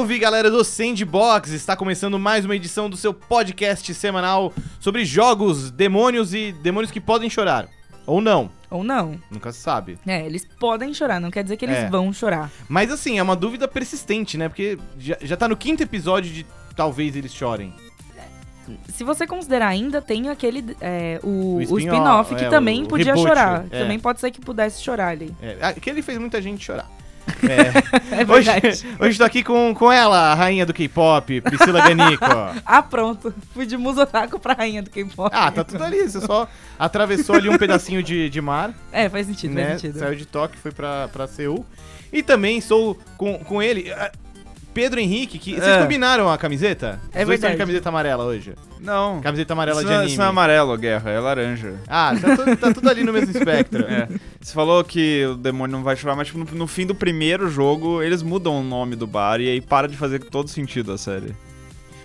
Salve, galera do Sandbox! Está começando mais uma edição do seu podcast semanal sobre jogos, demônios e demônios que podem chorar. Ou não. Ou não. Nunca se sabe. É, eles podem chorar, não quer dizer que eles vão chorar. Mas assim, é uma dúvida persistente, né? Porque já tá no quinto episódio de Talvez Eles Chorem. Se você considerar ainda, tem aquele o spin-off que também podia reboot, chorar. É. Também pode ser que pudesse chorar ali. É, que ele fez muita gente chorar. É hoje tô aqui com ela, a rainha do K-pop, Priscila Ganico. Ah, pronto. Fui de Musotaco pra rainha do K-pop. Ah, tá tudo ali. Você só atravessou ali um pedacinho de mar. É, faz sentido, né? Faz sentido. Saiu de Tóquio, foi pra Seul. E também sou com ele... Pedro Henrique, que... Vocês combinaram a camiseta? É verdade. Estão de camiseta amarela hoje? Não. Camiseta amarela de anime. Isso não é amarelo, Guerra, é laranja. Ah, tá tudo ali no mesmo espectro. É. Você falou que o demônio não vai chorar, mas tipo, no fim do primeiro jogo, eles mudam o nome do bar e aí para de fazer todo sentido a série.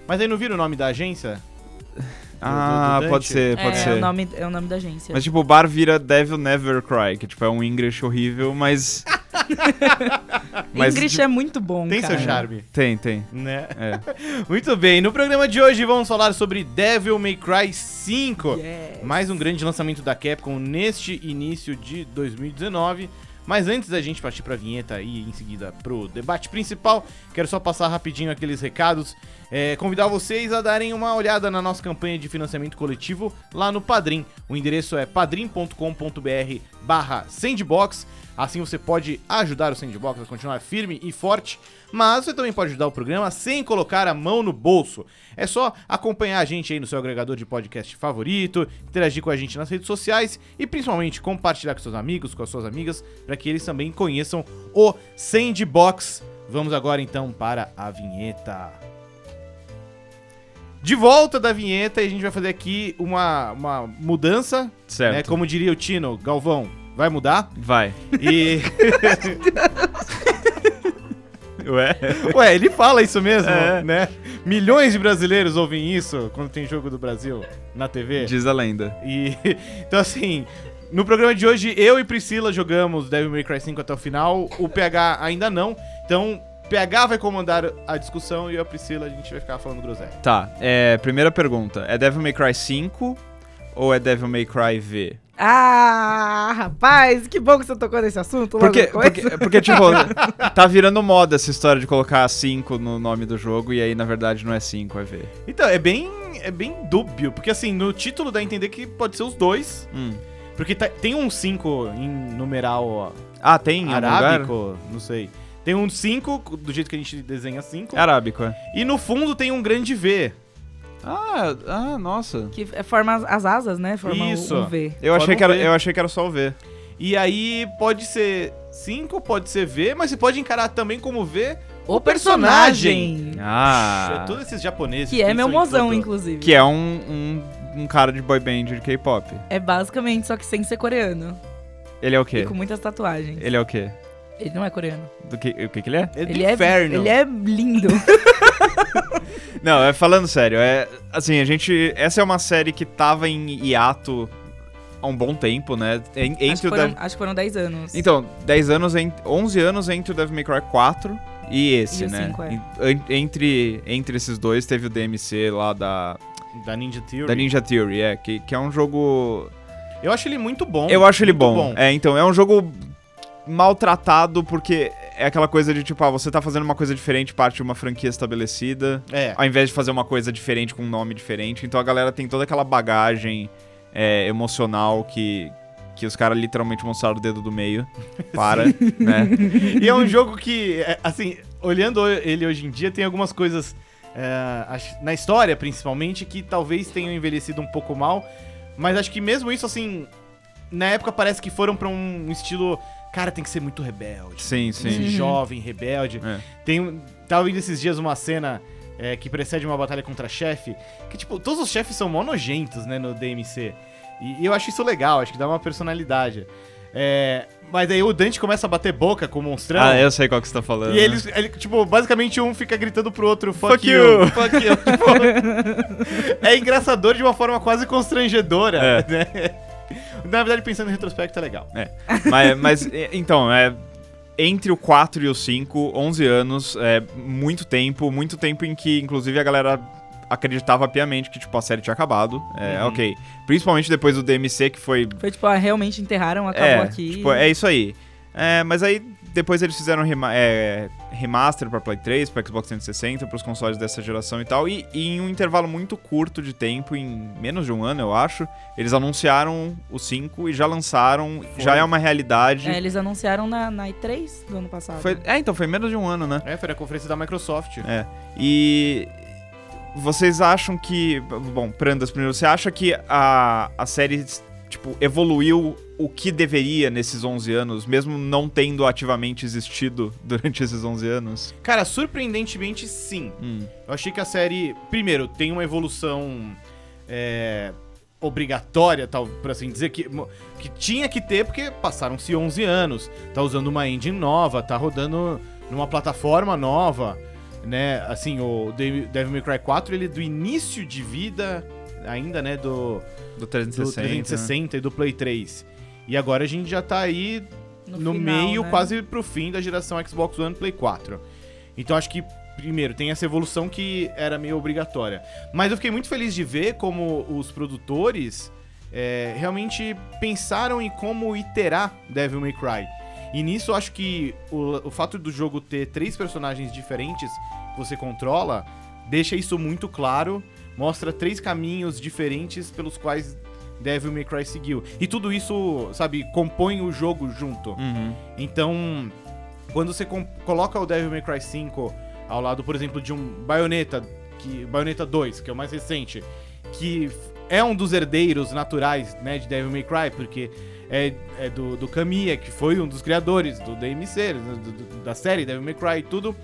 Mas aí não vira o nome da agência? Ah, pode ser. É o nome da agência. Mas tipo, o bar vira Devil Never Cry, que tipo, é um English horrível, mas... English é muito bom, tem cara. Seu charme. Tem. Né? É. Muito bem, no programa de hoje vamos falar sobre Devil May Cry 5. Yes. Mais um grande lançamento da Capcom neste início de 2019. Mas antes da gente partir pra vinheta e em seguida pro debate principal, quero só passar rapidinho aqueles recados. Convidar vocês a darem uma olhada na nossa campanha de financiamento coletivo lá no Padrim. O endereço é padrim.com.br/sandbox. Assim você pode ajudar o Sandbox a continuar firme e forte, mas você também pode ajudar o programa sem colocar a mão no bolso. É só acompanhar a gente aí no seu agregador de podcast favorito, interagir com a gente nas redes sociais e principalmente compartilhar com seus amigos, com as suas amigas, para que eles também conheçam o Sandbox. Vamos agora então para a vinheta. De volta da vinheta, e a gente vai fazer aqui uma mudança, certo. Né, como diria o Tino Galvão. Vai mudar? Vai. E... Ué, ele fala isso mesmo, né? Milhões de brasileiros ouvem isso quando tem jogo do Brasil na TV. Diz a lenda. E... Então, assim, no programa de hoje, eu e Priscila jogamos Devil May Cry 5 até o final. O PH ainda não. Então, o PH vai comandar a discussão e eu e a Priscila, a gente vai ficar falando groselha. Tá. Primeira pergunta. É Devil May Cry 5 ou é Devil May Cry V? Ah, rapaz, que bom que você tocou nesse assunto. Porque tipo, tá virando moda essa história de colocar 5 no nome do jogo e aí, na verdade, não é 5, é V. Então, é bem dúbio, porque assim, no título dá a entender que pode ser os dois. Porque tem um 5 em numeral tem arábico, em lugar? Não sei. Tem um 5, do jeito que a gente desenha 5. Arábico, é. E no fundo tem um grande V. Ah, nossa. Que forma as asas, né? Forma isso. O V. Eu achei que era só o V. E aí pode ser 5, pode ser V, mas você pode encarar também como V o personagem. Ah. Todos esses japoneses. Que é meu mozão, inclusive. Que é um cara de boy band de K-pop. É basicamente, só que sem ser coreano. Ele é o quê? E com muitas tatuagens. Ele é o quê? Ele não é coreano. O que ele é? Ele é inferno. Ele é lindo. Não, falando sério, assim, a gente... Essa é uma série que tava em hiato há um bom tempo, né? Acho que foram 10 anos. Então, 10 anos, 11 anos entre o Devil May Cry 4 e esse, e né? 5, Entre esses dois teve o DMC lá da Ninja Theory. Da Ninja Theory, que é um jogo... Eu acho ele muito bom. Eu acho ele muito bom. Então, é um jogo... maltratado, porque é aquela coisa de tipo, você tá fazendo uma coisa diferente, parte de uma franquia estabelecida, ao invés de fazer uma coisa diferente com um nome diferente. Então a galera tem toda aquela bagagem emocional que os caras literalmente mostraram o dedo do meio para, né? E é um jogo que, assim, olhando ele hoje em dia, tem algumas coisas na história, principalmente, que talvez tenham envelhecido um pouco mal, mas acho que mesmo isso, assim, na época parece que foram pra um estilo... Cara, tem que ser muito rebelde. Sim. Jovem, rebelde. Tava indo esses dias uma cena que precede uma batalha contra chefe, que, tipo, todos os chefes são mó nojentos, né, no DMC. E eu acho isso legal, acho que dá uma personalidade. Mas aí o Dante começa a bater boca com o monstrão. Ah, eu sei qual que você tá falando. E eles, tipo, basicamente um fica gritando pro outro, fuck you. Fuck you. Tipo, é engraçador de uma forma quase constrangedora, né? Na verdade, pensando em retrospecto, é legal. Mas então, entre o 4 e o 5, 11 anos, é muito tempo em que, inclusive, a galera acreditava piamente que, tipo, a série tinha acabado. É, ok. Principalmente depois do DMC, que foi... Foi, tipo, realmente enterraram, acabou aqui. Tipo, é isso aí. É, mas aí, depois eles fizeram remaster pra Play 3, pra Xbox 360, pros consoles dessa geração e tal. E em um intervalo muito curto de tempo, em menos de um ano, eu acho, eles anunciaram o 5 e já lançaram. Foi. Já é uma realidade. É, eles anunciaram na E3 do ano passado. Foi, então, foi menos de um ano, né? É, foi na conferência da Microsoft. É. E... Vocês acham que... Bom, Prandas primeiro. Você acha que a série, tipo, evoluiu o que deveria nesses 11 anos, mesmo não tendo ativamente existido durante esses 11 anos? Cara, surpreendentemente, sim. Eu achei que a série, primeiro, tem uma evolução obrigatória, tal, por assim dizer, que tinha que ter, porque passaram-se 11 anos. Tá usando uma engine nova, tá rodando numa plataforma nova. Né, assim, o Devil May Cry 4, ele é do início de vida ainda, né, do 360 e do Play 3. E agora a gente já tá aí no final, meio, né? Quase pro fim da geração Xbox One, Play 4. Então acho que, primeiro, tem essa evolução que era meio obrigatória. Mas eu fiquei muito feliz de ver como os produtores realmente pensaram em como iterar Devil May Cry. E nisso eu acho que o fato do jogo ter 3 personagens diferentes que você controla deixa isso muito claro, mostra 3 caminhos diferentes pelos quais Devil May Cry seguiu. E tudo isso, sabe, compõe o jogo junto. Então, quando você coloca o Devil May Cry 5 ao lado, por exemplo, de um Bayonetta 2, que é o mais recente, que é um dos herdeiros naturais, né, de Devil May Cry, porque... É do Kamiya, que foi um dos criadores do DMC, da série Devil May Cry e tudo.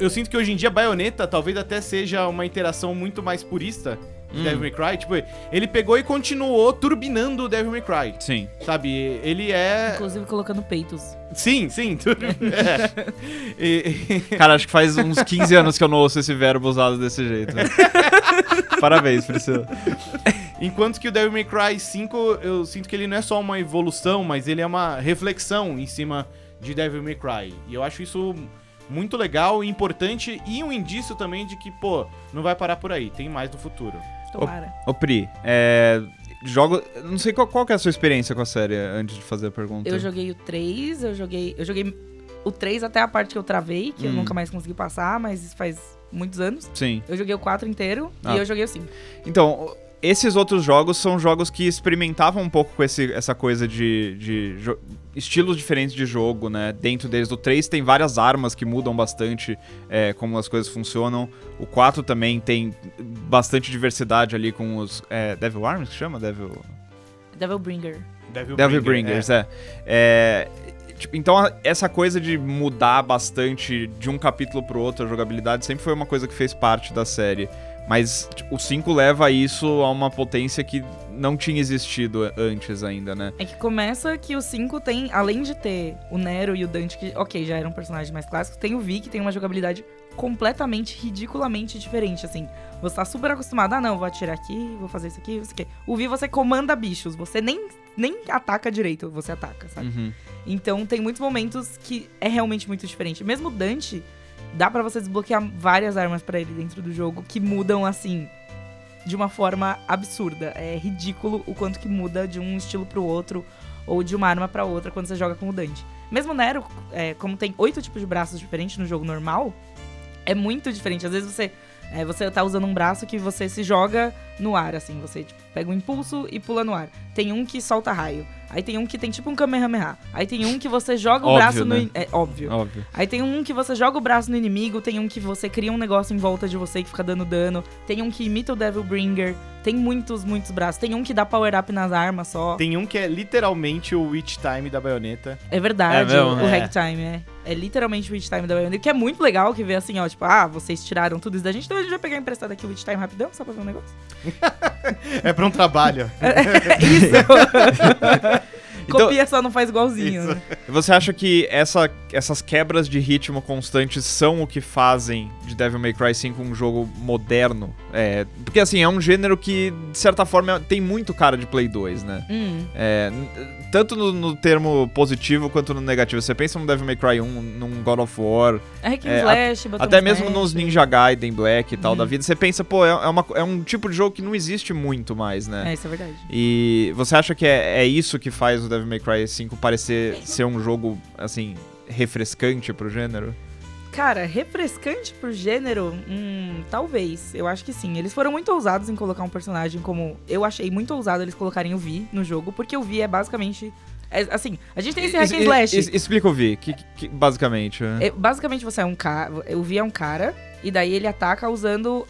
Eu sinto que hoje em dia Bayonetta talvez até seja uma interação muito mais purista de Devil May Cry. Tipo, ele pegou e continuou turbinando o Devil May Cry. Sim. Sabe, ele é... Inclusive colocando peitos. Sim. Cara, acho que faz uns 15 anos que eu não ouço esse verbo usado desse jeito. Parabéns, Priscila. Enquanto que o Devil May Cry 5, eu sinto que ele não é só uma evolução, mas ele é uma reflexão em cima de Devil May Cry. E eu acho isso muito legal e importante, e um indício também de que, pô, não vai parar por aí, tem mais no futuro. Tomara. Ô Pri, não sei qual que é a sua experiência com a série, antes de fazer a pergunta. Eu joguei o 3, eu joguei o 3 até a parte que eu travei, que eu nunca mais consegui passar, mas isso faz muitos anos. Sim. Eu joguei o 4 inteiro e eu joguei o 5. Então... Esses outros jogos são jogos que experimentavam um pouco com essa coisa de estilos diferentes de jogo, né? Dentro deles, do 3 tem várias armas que mudam bastante como as coisas funcionam. O 4 também tem bastante diversidade ali com os... Devil Arms que chama? Devil Bringers, Tipo, então, essa coisa de mudar bastante de um capítulo pro outro a jogabilidade sempre foi uma coisa que fez parte da série. Mas o 5 leva isso a uma potência que não tinha existido antes ainda, né? É que começa que o 5 tem, além de ter o Nero e o Dante, que, ok, já eram personagens mais clássicos, tem o Vi, que tem uma jogabilidade completamente, ridiculamente diferente, assim. Você tá super acostumado, vou atirar aqui, vou fazer isso aqui, isso aqui. O Vi, você comanda bichos, você nem ataca direito, você ataca, sabe? Então tem muitos momentos que é realmente muito diferente. Mesmo o Dante... Dá pra você desbloquear várias armas pra ele dentro do jogo que mudam, assim, de uma forma absurda. É ridículo o quanto que muda de um estilo pro outro ou de uma arma pra outra quando você joga com o Dante. Mesmo o Nero, como tem 8 tipos de braços diferentes no jogo normal, é muito diferente. Às vezes você tá usando um braço que você se joga no ar, assim. Você, tipo, pega um impulso e pula no ar. Tem um que solta raio. Aí tem um que tem tipo um Kamehameha. Aí tem um que você joga o braço no... Né? É óbvio. Aí tem um que você joga o braço no inimigo. Tem um que você cria um negócio em volta de você que fica dando dano. Tem um que imita o Devil Bringer. Tem muitos braços. Tem um que dá power up nas armas só. Tem um que é literalmente o Witch Time da Bayonetta. É verdade, o Hack Time, É literalmente o Witch Time da Bayonetta. Que é muito legal que vê assim, tipo, vocês tiraram tudo isso da gente, então a gente vai pegar emprestado aqui o Witch Time rapidão, só pra ver um negócio. É pra um trabalho. Isso. Copia, então, só não faz igualzinho. Né? Você acha que essa essas quebras de ritmo constantes são o que fazem de Devil May Cry 5 um jogo moderno. É, porque, assim, é um gênero que, de certa forma, tem muito cara de Play 2, né? É, tanto no termo positivo quanto no negativo. Você pensa no Devil May Cry 1, num God of War... até mesmo nos Ninja Gaiden Black e tal da vida. Você pensa, pô, é um tipo de jogo que não existe muito mais, né? É, isso é verdade. E você acha que é isso que faz o Devil May Cry 5 parecer ser um jogo, assim... refrescante pro gênero? Cara, refrescante pro gênero? Talvez. Eu acho que sim. Eles foram muito ousados em colocar um personagem como... Eu achei muito ousado eles colocarem o Vi no jogo, porque o Vi é basicamente... assim, a gente tem esse hack and slash. Explica o Vi, que basicamente... Né? Basicamente, você é um cara... O Vi é um cara, e daí ele ataca usando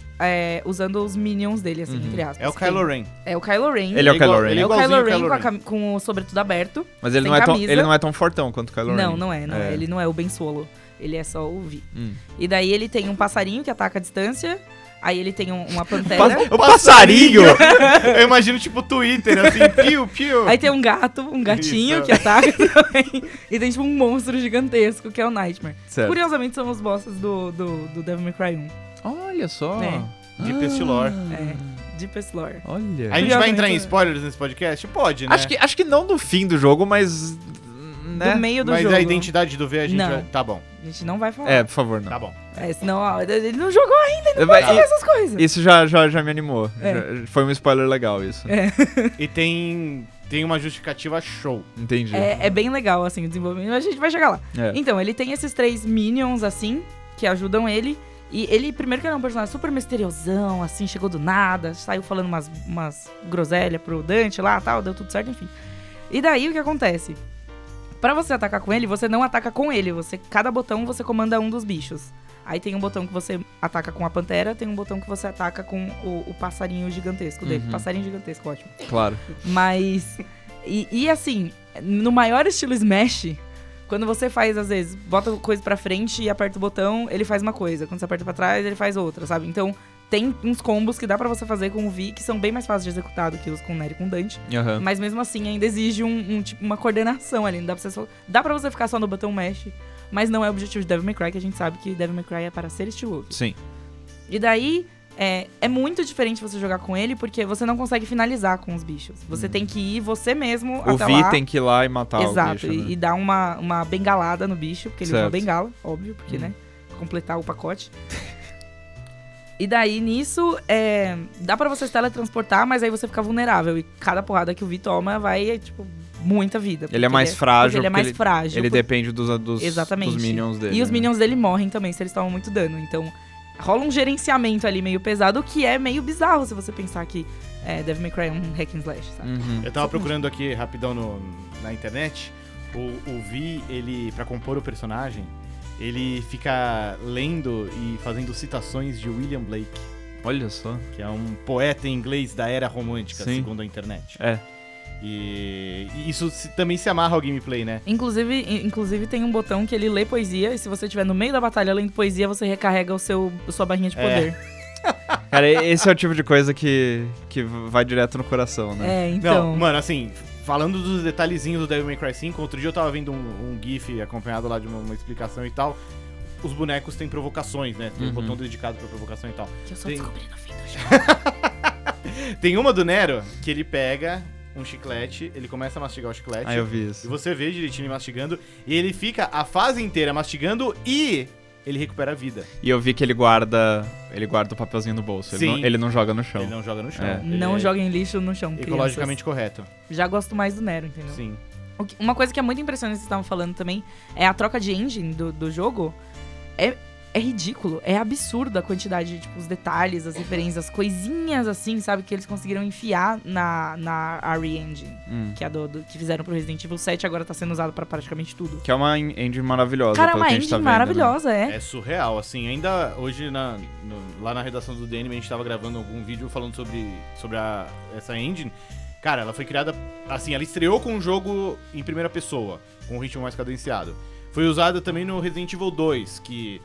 os minions dele, assim, entre aspas. É o Kylo Ren. É o Kylo Ren. Ele é o Kylo Ren. Ele é o Kylo Ren com o sobretudo aberto, mas ele não é camisa. Ele não é tão fortão quanto o Kylo Ren. Não é. Ele não é o Ben Solo. Ele é só o Vi. E daí ele tem um passarinho que ataca à distância. Aí ele tem uma pantera. O passarinho! Eu imagino, tipo, Twitter, assim, piu, piu. Aí tem um gato, um gatinho que ataca também. E tem, tipo, um monstro gigantesco, que é o Nightmare. Certo. Curiosamente, são os bosses do Devil May Cry 1. Olha só! Deepest Lore. Deepest Lore. Olha. A gente vai entrar em spoilers nesse podcast? Pode, né? Acho que não do fim do jogo, mas... Né? Do meio do jogo. Mas a identidade do V a gente vai... Tá bom. A gente não vai falar. É, por favor, não. Tá bom. É, senão, ó, ele não jogou ainda, ele não vai falar essas coisas. Isso já me animou. É. Foi um spoiler legal, isso. É. E tem uma justificativa show. Entendi. É bem legal, assim, o desenvolvimento. A gente vai chegar lá. É. Então, ele tem esses 3 minions, assim, que ajudam ele. E ele, primeiro que ele é um personagem super misteriosão, assim, chegou do nada, saiu falando umas groselhas pro Dante lá, tal, deu tudo certo, enfim. E daí, o que acontece? Pra você atacar com ele, você não ataca com ele. Cada botão você comanda um dos bichos. Aí tem um botão que você ataca com a pantera, tem um botão que você ataca com o passarinho gigantesco dele. Uhum. Passarinho gigantesco, ótimo. Claro. Mas... E assim, no maior estilo Smash, quando você faz, às vezes, bota coisa pra frente e aperta o botão, ele faz uma coisa. Quando você aperta pra trás, ele faz outra, sabe? Então... Tem uns combos que dá pra você fazer com o Vi, que são bem mais fáceis de executar do que os com o Nero e com o Dante. Uhum. Mas mesmo assim, ainda exige tipo, uma coordenação ali. Não dá pra você dá pra você ficar só no botão mesh, mas não é o objetivo de Devil May Cry, que a gente sabe que Devil May Cry é para ser estiloso. Sim. E daí, é muito diferente você jogar com ele, porque você não consegue finalizar com os bichos. Você tem que ir você mesmo até lá. O Vi tem que ir lá e matar o bicho. Exato, né? E dar uma bengalada no bicho, porque ele usa bengala, óbvio, porque, né, completar o pacote... E daí, nisso, dá pra você se teletransportar, mas aí você fica vulnerável. E cada porrada que o Vi toma vai, tipo, muita vida. Ele é mais frágil. Ele depende dos minions dele. E os minions dele morrem também, se eles tomam muito dano. Então, rola um gerenciamento ali meio pesado, que é meio bizarro, se você pensar que Devil May Cry é um hack and slash, sabe? Uhum. Eu tava procurando aqui, rapidão, na internet. O Vi, ele, pra compor o personagem... Ele fica lendo e fazendo citações de William Blake. Olha só. Que é um poeta inglês da era romântica, segundo a internet. É. E isso também se amarra ao gameplay, né? Inclusive tem um botão que ele lê poesia, e se você estiver no meio da batalha lendo poesia, você recarrega sua barrinha de poder. Cara, esse é o tipo de coisa que vai direto no coração, né? É, então... Não, mano, assim... Falando dos detalhezinhos do Devil May Cry 5, outro dia eu tava vendo um GIF acompanhado lá de uma explicação e tal. Os bonecos têm provocações, né? Tem um botão dedicado pra provocação e tal. Que eu só descobri no fim do jogo. Tem uma do Nero que ele pega um chiclete, ele começa a mastigar o chiclete. Ah, eu vi isso. E você vê direitinho ele mastigando, e ele fica a fase inteira mastigando e... Ele recupera a vida. E eu vi que ele guarda o papelzinho no bolso. Ele não joga no chão. Ele não joga no chão. É. Não joga em lixo no chão, ecologicamente correto. Já gosto mais do Nero, entendeu? Sim. Uma coisa que é muito impressionante que vocês estavam falando também é a troca de engine do jogo. É ridículo, é absurdo a quantidade de, tipo, os detalhes, as referências, as coisinhas assim, sabe? Que eles conseguiram enfiar na RE Engine, que é que fizeram pro Resident Evil 7, agora tá sendo usado pra praticamente tudo. Que é uma engine maravilhosa. Cara, é uma engine maravilhosa, é. É surreal, assim. Ainda hoje, lá na redação do DNM, a gente tava gravando algum vídeo falando sobre essa engine. Cara, ela foi criada, assim, ela estreou com um jogo em primeira pessoa, com um ritmo mais cadenciado. Foi usada também no Resident Evil 2, que...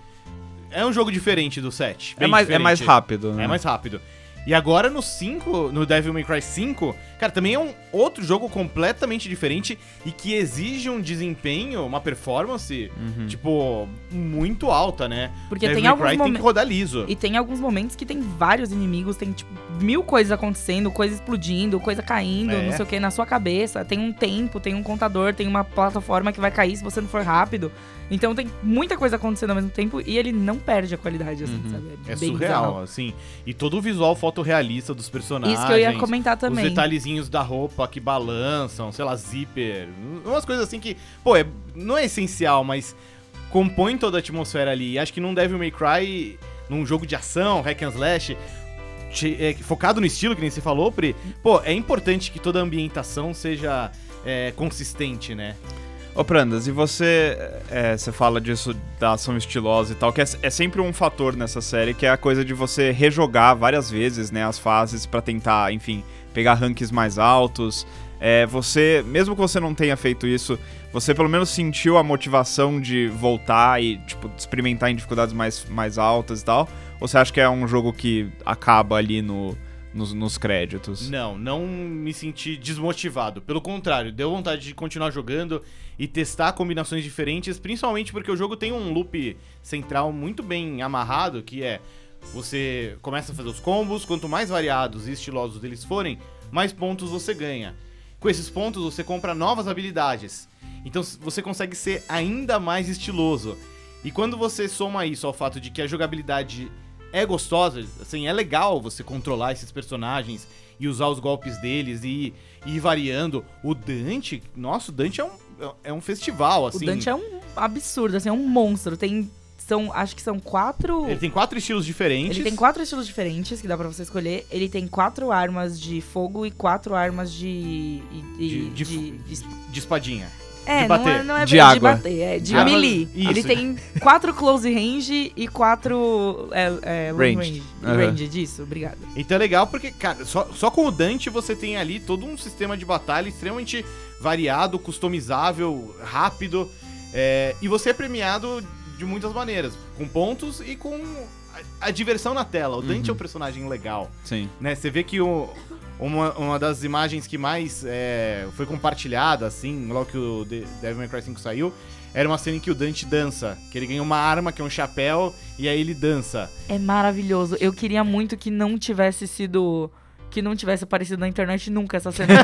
É um jogo diferente do 7. É mais rápido, né? É mais rápido. E agora no 5, no Devil May Cry 5, cara, também é um outro jogo completamente diferente e que exige um desempenho, uma performance, tipo, muito alta, né? Porque Devil May Cry tem que rodar liso. E tem alguns momentos que tem vários inimigos, tem, tipo, 1000 coisas acontecendo, coisa explodindo, coisa caindo, não sei o que, na sua cabeça. Tem um tempo, tem um contador, tem uma plataforma que vai cair se você não for rápido. Então tem muita coisa acontecendo ao mesmo tempo e ele não perde a qualidade, assim, sabe? É surreal, bizarro, assim. E todo o visual fotorrealista dos personagens. Isso que eu ia comentar também. Os detalhezinhos da roupa que balançam, sei lá, zíper. Umas coisas assim que, pô, não é essencial, mas compõe toda a atmosfera ali. E acho que num Devil May Cry, num jogo de ação, hack and slash, focado no estilo, que nem você falou, Pri, pô, é importante que toda a ambientação seja consistente, né? Ô Prandas, e você fala disso da ação estilosa e tal, que é sempre um fator nessa série, que é a coisa de você rejogar várias vezes, né, as fases pra tentar, enfim, pegar ranks mais altos. Você, mesmo que você não tenha feito isso, você pelo menos sentiu a motivação de voltar e, tipo, experimentar em dificuldades mais altas e tal? Ou você acha que é um jogo que acaba ali nos créditos? Não me senti desmotivado. Pelo contrário, deu vontade de continuar jogando e testar combinações diferentes, principalmente porque o jogo tem um loop central muito bem amarrado, que é, você começa a fazer os combos, quanto mais variados e estilosos eles forem, mais pontos você ganha. Com esses pontos você compra novas habilidades, então você consegue ser ainda mais estiloso. E quando você soma isso ao fato de que a jogabilidade é gostosa, assim, é legal você controlar esses personagens e usar os golpes deles e ir variando. O Dante, nossa, o Dante é um festival, assim. O Dante é um absurdo, assim, é um monstro. Acho que são 4... Ele tem 4 estilos diferentes. Ele tem 4 estilos diferentes que dá pra você escolher. Ele tem 4 armas de fogo e 4 armas de espadinha. De bater. Não é de água. De bater, de melee. Isso. Ele tem 4 close range e 4 range. Range disso, obrigado. Então é legal porque, cara, só com o Dante você tem ali todo um sistema de batalha extremamente variado, customizável, rápido. E você é premiado de muitas maneiras, com pontos e com a diversão na tela. O Dante é um personagem legal. Sim. Né? Você vê que uma das imagens que mais foi compartilhada, assim, logo que o Devil May Cry 5 saiu, era uma cena em que o Dante dança, que ele ganha uma arma, que é um chapéu, e aí ele dança. É maravilhoso. Eu queria muito que não tivesse sido... que não tivesse aparecido na internet nunca essa cena.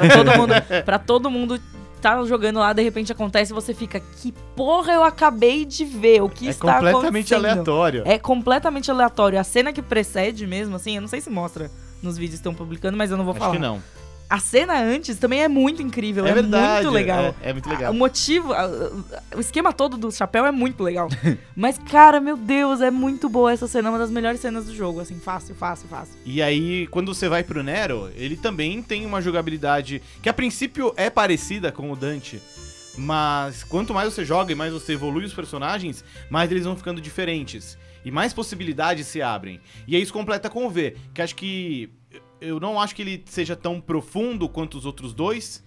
Pra todo mundo... tá jogando lá, de repente acontece e você fica, que porra eu acabei de ver, o que está acontecendo? É completamente aleatório. É completamente aleatório. A cena que precede mesmo, assim, eu não sei se mostra nos vídeos que estão publicando, mas eu não vou falar. Acho que não. A cena antes também é muito incrível, é verdade, muito legal. É muito legal. O motivo, o esquema todo do chapéu é muito legal. Mas, cara, meu Deus, é muito boa essa cena, uma das melhores cenas do jogo, assim, fácil. E aí, quando você vai pro Nero, ele também tem uma jogabilidade que a princípio é parecida com o Dante, mas quanto mais você joga e mais você evolui os personagens, mais eles vão ficando diferentes. E mais possibilidades se abrem. E aí isso completa com o V, que acho que... eu não acho que ele seja tão profundo quanto os outros dois,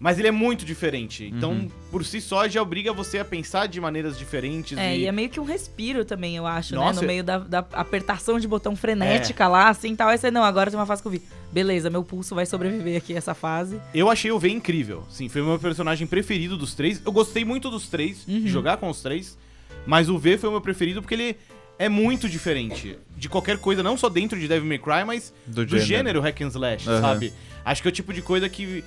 mas ele é muito diferente. Então, por si só, já obriga você a pensar de maneiras diferentes. E é meio que um respiro também, eu acho, nossa, né? No meio da apertação de botão frenética lá, assim, tal. Aí você, não, agora tem uma fase que eu vi. Beleza, meu pulso vai sobreviver aqui a essa fase. Eu achei o V incrível. Sim, foi o meu personagem preferido dos três. Eu gostei muito dos três, de jogar com os três. Mas o V foi o meu preferido porque ele... é muito diferente de qualquer coisa, não só dentro de Devil May Cry, mas do gênero hack and slash, sabe? Acho que é o tipo de coisa que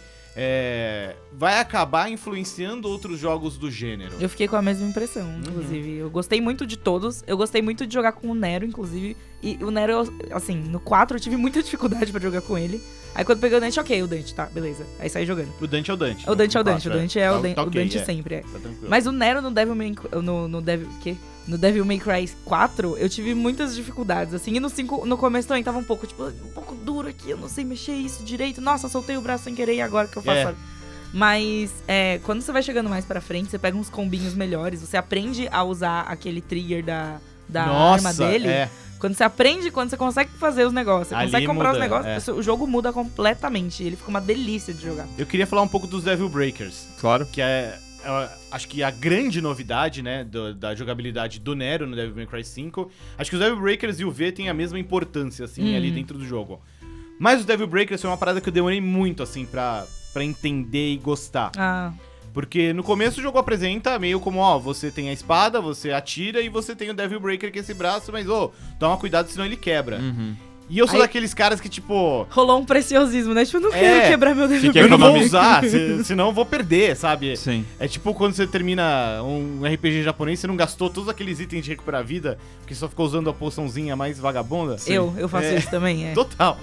vai acabar influenciando outros jogos do gênero. Eu fiquei com a mesma impressão, inclusive. Eu gostei muito de todos. Eu gostei muito de jogar com o Nero, inclusive. E o Nero, assim, no 4 eu tive muita dificuldade pra jogar com ele. Aí quando peguei o Dante, ok, o Dante, tá, beleza. Aí saí jogando. O Dante é o Dante. O Dante é o Dante. O Dante é o Dante, o Dante sempre é. Tá tranquilo. Mas o Nero no Devil May... No Devil May Cry 4, eu tive muitas dificuldades, assim. E no 5, no começo também, tava um pouco duro aqui, eu não sei mexer isso direito. Nossa, soltei o braço sem querer e agora que eu faço? Mas quando você vai chegando mais pra frente, você pega uns combinhos melhores. Você aprende a usar aquele trigger da arma dele. Quando você aprende, quando você consegue fazer os negócios, você consegue comprar os negócios, o jogo muda completamente. Ele fica uma delícia de jogar. Eu queria falar um pouco dos Devil Breakers. Claro. Que é... acho que a grande novidade, né, da jogabilidade do Nero no Devil May Cry 5. Acho que os Devil Breakers e o V têm a mesma importância, assim, ali dentro do jogo. Mas o Devil Breakers foi uma parada que eu demorei muito, assim, pra entender e gostar. Ah. Porque no começo o jogo apresenta meio como, ó, você tem a espada, você atira e você tem o Devil Breaker que é esse braço, mas, ô, toma cuidado, senão ele quebra. Uhum. E eu sou daqueles caras que, tipo... Rolou um preciosismo, né? Tipo, eu não quero quebrar meu Devil Breaker. Eu não vou usar, senão eu vou perder, sabe? Sim. É tipo quando você termina um RPG japonês, você não gastou todos aqueles itens de recuperar vida, porque só ficou usando a poçãozinha mais vagabunda. Sim. Eu faço isso também, Total.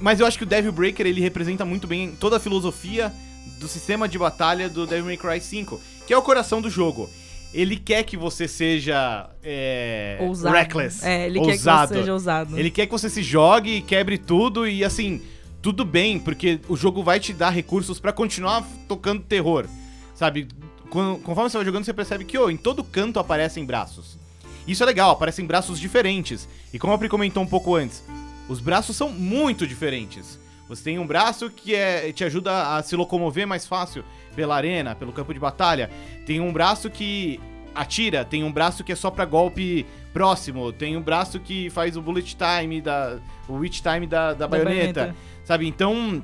Mas eu acho que o Devil Breaker, ele representa muito bem toda a filosofia do sistema de batalha do Devil May Cry 5, que é o coração do jogo. Ele quer que você seja ousado. Reckless. Ele quer que você seja ousado. Ele quer que você se jogue e quebre tudo e, assim, tudo bem, porque o jogo vai te dar recursos pra continuar tocando terror, sabe? Conforme você vai jogando, você percebe que, em todo canto aparecem braços. Isso é legal, aparecem braços diferentes. E como a Pri comentou um pouco antes, os braços são muito diferentes. Você tem um braço que te ajuda a se locomover mais fácil pela arena, pelo campo de batalha. Tem um braço que atira, tem um braço que é só pra golpe próximo, tem um braço que faz o bullet time, o hit time da baioneta, sabe? Então,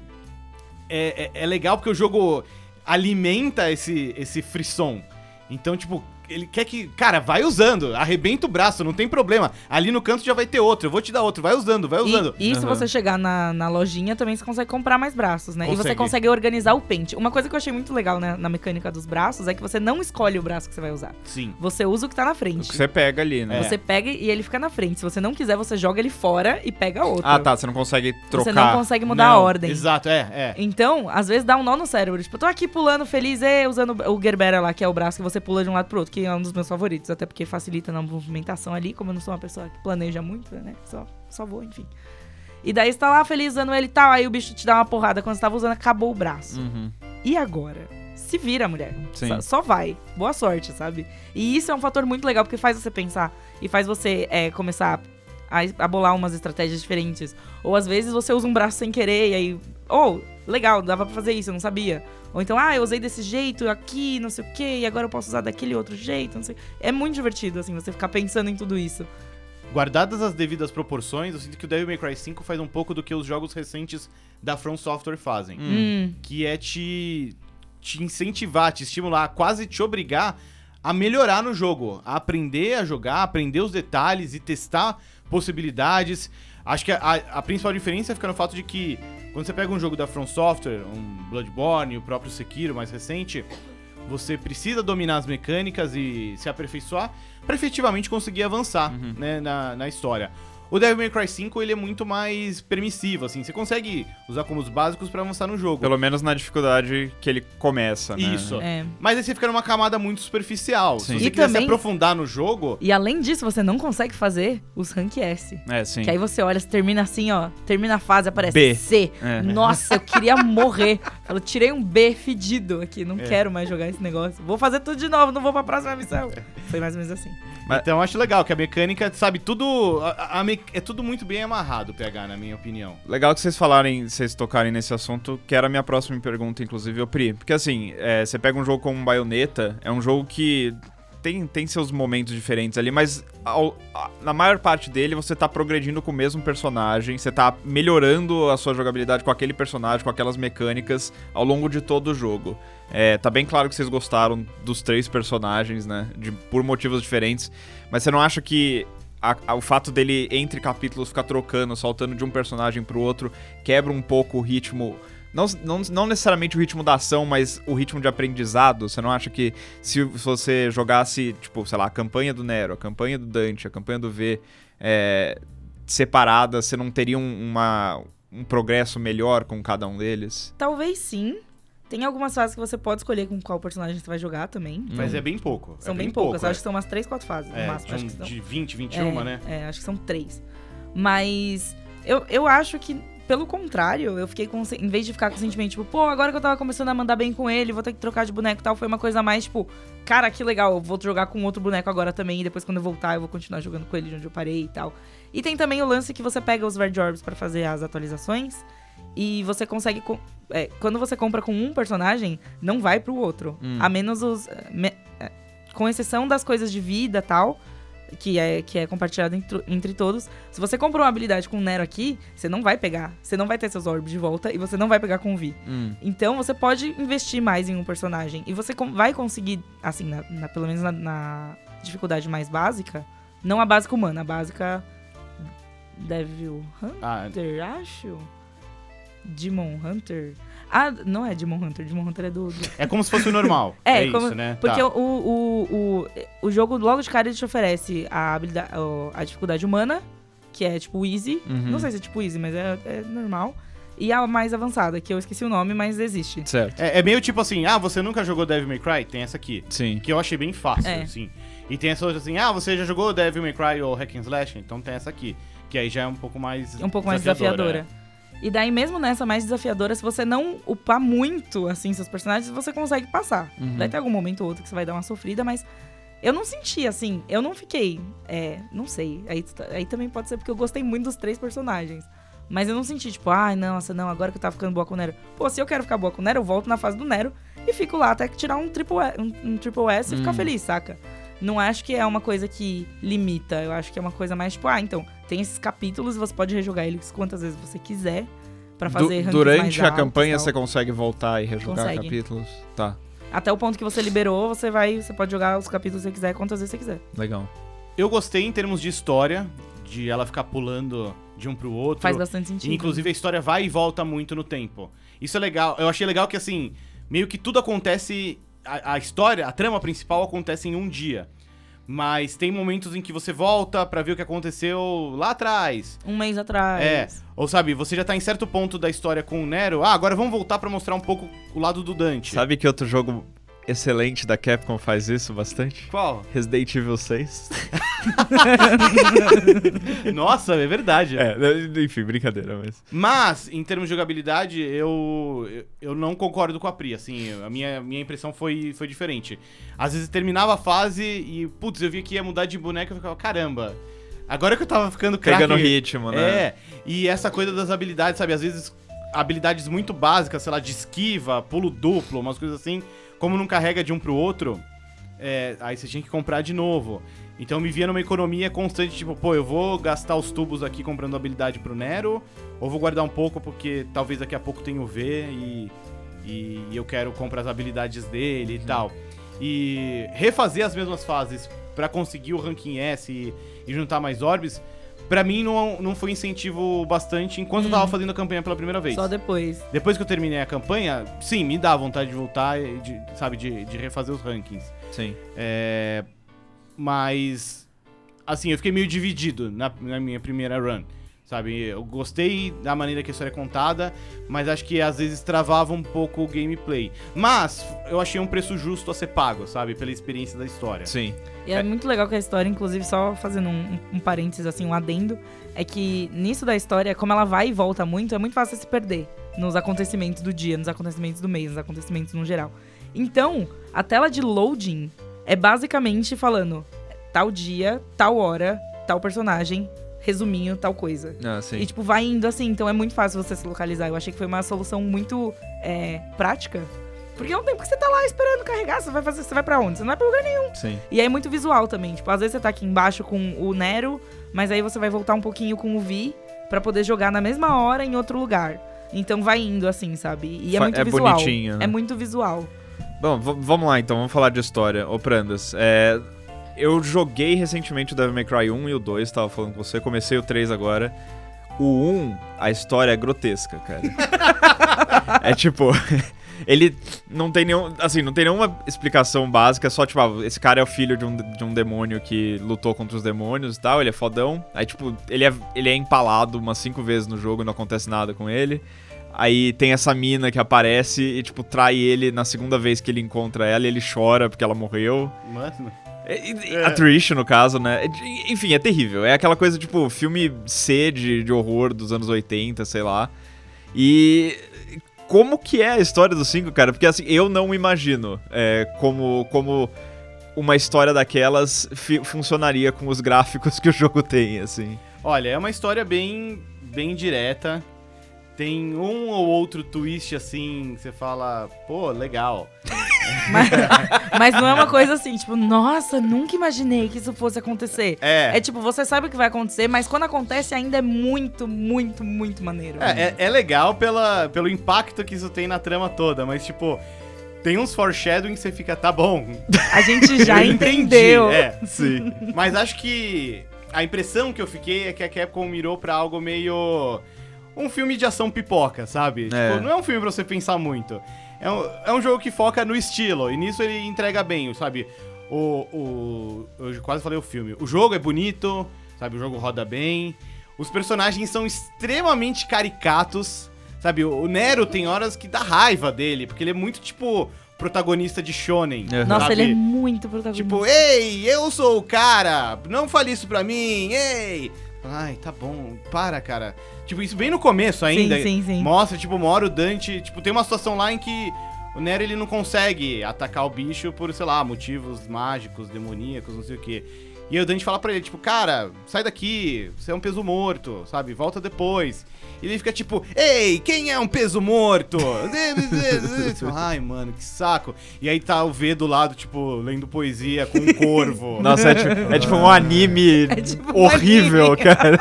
é legal porque o jogo alimenta esse frisson. Então, tipo, ele quer que... Cara, vai usando. Arrebenta o braço, não tem problema. Ali no canto já vai ter outro. Eu vou te dar outro. Vai usando, vai usando. E se você chegar na lojinha, também você consegue comprar mais braços, né? Consegue. E você consegue organizar o pente. Uma coisa que eu achei muito legal, né, na mecânica dos braços é que você não escolhe o braço que você vai usar. Sim. Você usa o que tá na frente. O que você pega ali, né? Você pega e ele fica na frente. Se você não quiser, você joga ele fora e pega outro. Ah, tá. Você não consegue trocar. Você não consegue mudar a ordem. Exato, Então, às vezes dá um nó no cérebro. Tipo, eu tô aqui pulando feliz, usando o Gerbera lá, que é o braço que você pula de um lado pro outro, que é um dos meus favoritos, até porque facilita na movimentação ali, como eu não sou uma pessoa que planeja muito, né? Só vou, enfim. E daí você tá lá feliz usando ele e tal, aí o bicho te dá uma porrada quando você tava usando, acabou o braço. Uhum. E agora? Se vira, mulher. Sim. Só vai. Boa sorte, sabe? E isso é um fator muito legal, porque faz você pensar e faz você começar a bolar umas estratégias diferentes. Ou às vezes você usa um braço sem querer e aí... legal, dava pra fazer isso, eu não sabia. Ou então, eu usei desse jeito aqui, não sei o quê, e agora eu posso usar daquele outro jeito, não sei. É muito divertido, assim, você ficar pensando em tudo isso. Guardadas as devidas proporções, eu sinto que o Devil May Cry 5 faz um pouco do que os jogos recentes da From Software fazem. Que é te incentivar, te estimular, quase te obrigar a melhorar no jogo, a aprender a jogar, aprender os detalhes e testar possibilidades. Acho que a principal diferença fica no fato de que quando você pega um jogo da From Software, um Bloodborne, o próprio Sekiro mais recente, você precisa dominar as mecânicas e se aperfeiçoar para efetivamente conseguir avançar, né, na história. O Devil May Cry 5, ele é muito mais permissivo, assim, você consegue usar como os básicos para avançar no jogo. Pelo menos na dificuldade que ele começa, né? Isso. Mas aí você fica numa camada muito superficial. Sim. Se você quiser se aprofundar no jogo... E além disso, você não consegue fazer os Rank S. Sim. Que aí você olha, você termina assim, termina a fase, aparece B. C. Nossa, eu queria morrer. Eu tirei um B fedido aqui, não quero mais jogar esse negócio. Vou fazer tudo de novo, não vou pra próxima missão. Foi mais ou menos assim. Mas... Então eu acho legal que a mecânica, sabe, tudo... É tudo muito bem amarrado, PH, na minha opinião. Legal que vocês tocarem nesse assunto, que era a minha próxima pergunta, inclusive, Pri. Porque assim, você pega um jogo como Bayonetta, é um jogo que tem seus momentos diferentes ali, mas na maior parte dele você tá progredindo com o mesmo personagem, você tá melhorando a sua jogabilidade com aquele personagem, com aquelas mecânicas ao longo de todo o jogo. Tá bem claro que vocês gostaram dos três personagens, né? Por motivos diferentes, mas você não acha que o fato dele, entre capítulos, ficar trocando, saltando de um personagem pro outro, quebra um pouco o ritmo, não necessariamente o ritmo da ação, mas o ritmo de aprendizado? Você não acha que se você jogasse, tipo, sei lá, a campanha do Nero, a campanha do Dante, a campanha do V, separada, você não teria um progresso melhor com cada um deles? Talvez sim. Tem algumas fases que você pode escolher com qual personagem você vai jogar também. Mas é bem pouco. São bem poucas. Acho que são umas 3, 4 fases no máximo. Acho que são... De 20, 21, né? Acho que são 3. Mas eu acho que, pelo contrário, eu fiquei com... Em vez de ficar com o sentimento, tipo, agora que eu tava começando a mandar bem com ele, vou ter que trocar de boneco e tal, foi uma coisa mais, tipo, cara, que legal, eu vou jogar com outro boneco agora também, e depois quando eu voltar eu vou continuar jogando com ele de onde eu parei e tal. E tem também o lance que você pega os Red Orbs pra fazer as atualizações... E você consegue... quando você compra com um personagem, não vai pro outro. A menos os... com exceção das coisas de vida e tal... Que é compartilhado entre todos. Se você comprou uma habilidade com o Nero aqui, você não vai pegar. Você não vai ter seus orbs de volta e você não vai pegar com o Vi. Então você pode investir mais em um personagem. E você vai conseguir, assim, pelo menos na dificuldade mais básica, não a básica humana, a básica Devil Hunter, acho. Demon Hunter. Ah, não é Demon Hunter é do... É como se fosse o normal, isso, né? Porque tá. O jogo logo de cara ele te oferece a dificuldade humana, que é tipo easy, não sei se é tipo easy, mas é normal, e a mais avançada, que eu esqueci o nome, mas existe. Certo. É meio tipo assim, você nunca jogou Devil May Cry? Tem essa aqui, sim, que eu achei bem fácil, assim. E tem essa outra assim, você já jogou Devil May Cry ou Hack and Slash? Então tem essa aqui, que aí já é um pouco mais desafiadora. E daí, mesmo nessa mais desafiadora, se você não upar muito, assim, seus personagens, você consegue passar. Vai ter algum momento ou outro que você vai dar uma sofrida, mas eu não senti, assim, eu não fiquei... não sei, aí também pode ser porque eu gostei muito dos três personagens. Mas eu não senti, tipo, nossa, não, agora que eu tava ficando boa com o Nero. Pô, se eu quero ficar boa com o Nero, eu volto na fase do Nero e fico lá até que tirar um triple S e ficar feliz, saca? Não acho que é uma coisa que limita. Eu acho que é uma coisa mais tipo, então, tem esses capítulos, você pode rejogar eles quantas vezes você quiser pra fazer ranks durante mais a campanha, você consegue voltar e rejogar capítulos? Tá. Até o ponto que você liberou, você pode jogar os capítulos que você quiser, quantas vezes você quiser. Legal. Eu gostei em termos de história, de ela ficar pulando de um pro outro. Faz bastante sentido. Inclusive, a história vai e volta muito no tempo. Isso é legal. Eu achei legal que, assim, meio que tudo acontece... A história, a trama principal acontece em um dia, mas tem momentos em que você volta pra ver o que aconteceu lá atrás. Um mês atrás. Ou sabe, você já tá em certo ponto da história com o Nero, agora vamos voltar pra mostrar um pouco o lado do Dante. Sabe que outro jogo excelente da Capcom faz isso bastante? Qual? Resident Evil 6. Nossa, é verdade. Enfim, brincadeira, mas... em termos de jogabilidade, eu não concordo com a Pri, assim, a minha impressão foi diferente. Às vezes terminava a fase e, putz, eu via que ia mudar de boneco e eu ficava, caramba, agora que eu tava ficando craque... Pegando ritmo, né? E essa coisa das habilidades, sabe, às vezes habilidades muito básicas, sei lá, de esquiva, pulo duplo, umas coisas assim, como não carrega de um pro outro, aí você tinha que comprar de novo. Então eu me via numa economia constante, tipo, eu vou gastar os tubos aqui comprando habilidade pro Nero, ou vou guardar um pouco porque talvez daqui a pouco tenha o V e eu quero comprar as habilidades dele e tal. E refazer as mesmas fases pra conseguir o ranking S e juntar mais orbs, pra mim não foi incentivo bastante enquanto eu tava fazendo a campanha pela primeira vez. Só depois. Depois que eu terminei a campanha, sim, me dá vontade de voltar, de refazer os rankings. Sim. Mas, assim, eu fiquei meio dividido na minha primeira run, sabe? Eu gostei da maneira que a história é contada, mas acho que às vezes travava um pouco o gameplay. Mas eu achei um preço justo a ser pago, sabe? Pela experiência da história. Sim. E é muito legal que a história, inclusive, só fazendo um parênteses, assim, um adendo, é que nisso da história, como ela vai e volta muito, é muito fácil se perder nos acontecimentos do dia, nos acontecimentos do mês, nos acontecimentos no geral. Então, a tela de loading é basicamente falando tal dia, tal hora, tal personagem, resuminho, tal coisa. Sim. E, tipo, vai indo assim, então é muito fácil você se localizar. Eu achei que foi uma solução muito prática. Porque é um tempo que você tá lá esperando carregar, você vai pra onde? Você não vai pra lugar nenhum. Sim. E aí é muito visual também, tipo, às vezes você tá aqui embaixo com o Nero, mas aí você vai voltar um pouquinho com o Vi pra poder jogar na mesma hora em outro lugar. Então vai indo assim, sabe? E é muito visual. É bonitinho, né? É muito visual. Bom, vamos lá então, vamos falar de história. Ô Prandas, eu joguei recentemente o Devil May Cry 1 e o 2, tava falando com você, comecei o 3 agora. O 1, a história é grotesca, cara. É tipo... Ele não tem nenhuma explicação básica, é só tipo, esse cara é o filho de um demônio que lutou contra os demônios e tal, ele é fodão. Aí tipo, ele é empalado umas 5 vezes no jogo e não acontece nada com ele. Aí tem essa mina que aparece e tipo, trai ele na segunda vez que ele encontra ela e ele chora porque ela morreu. Mano. A Trish, no caso, né? Enfim, é terrível. É aquela coisa tipo, filme C de horror dos anos 80, sei lá. E... Como que é a história do 5, cara? Porque, assim, eu não imagino como uma história daquelas funcionaria com os gráficos que o jogo tem, assim. Olha, é uma história bem direta. tem um ou outro twist assim, que você fala, pô, legal. Mas não é uma coisa assim, tipo, nossa, nunca imaginei que isso fosse acontecer. É tipo, você sabe o que vai acontecer, mas quando acontece ainda é muito, muito, muito maneiro. É legal pelo impacto que isso tem na trama toda, mas tipo, tem uns foreshadowing que você fica, tá bom. A gente já entendeu. É, sim. Mas acho que a impressão que eu fiquei é que a Capcom mirou pra algo meio... um filme de ação pipoca, sabe? É. Tipo, não é um filme pra você pensar muito. É um jogo que foca no estilo, e nisso ele entrega bem, sabe? Eu quase falei o filme. O jogo é bonito, sabe? O jogo roda bem. Os personagens são extremamente caricatos, sabe? O Nero tem horas que dá raiva dele, porque ele é muito, tipo... protagonista de shonen. Uhum. Nossa, ele é muito protagonista. Tipo, ei, eu sou o cara, não fale isso pra mim, ei... Ai, tá bom, para, cara. Tipo, isso bem no começo ainda. Sim. Mostra, tipo, uma hora o Dante... Tipo, tem uma situação lá em que o Nero, ele não consegue atacar o bicho por, sei lá, motivos mágicos, demoníacos, não sei o quê. E aí o Dante fala pra ele, tipo, cara, sai daqui, você é um peso morto, sabe? Volta depois. E ele fica tipo, ei, quem é um peso morto? Ai, mano, que saco. E aí tá o V do lado, tipo, lendo poesia com um corvo. Nossa, é tipo um anime horrível, cara.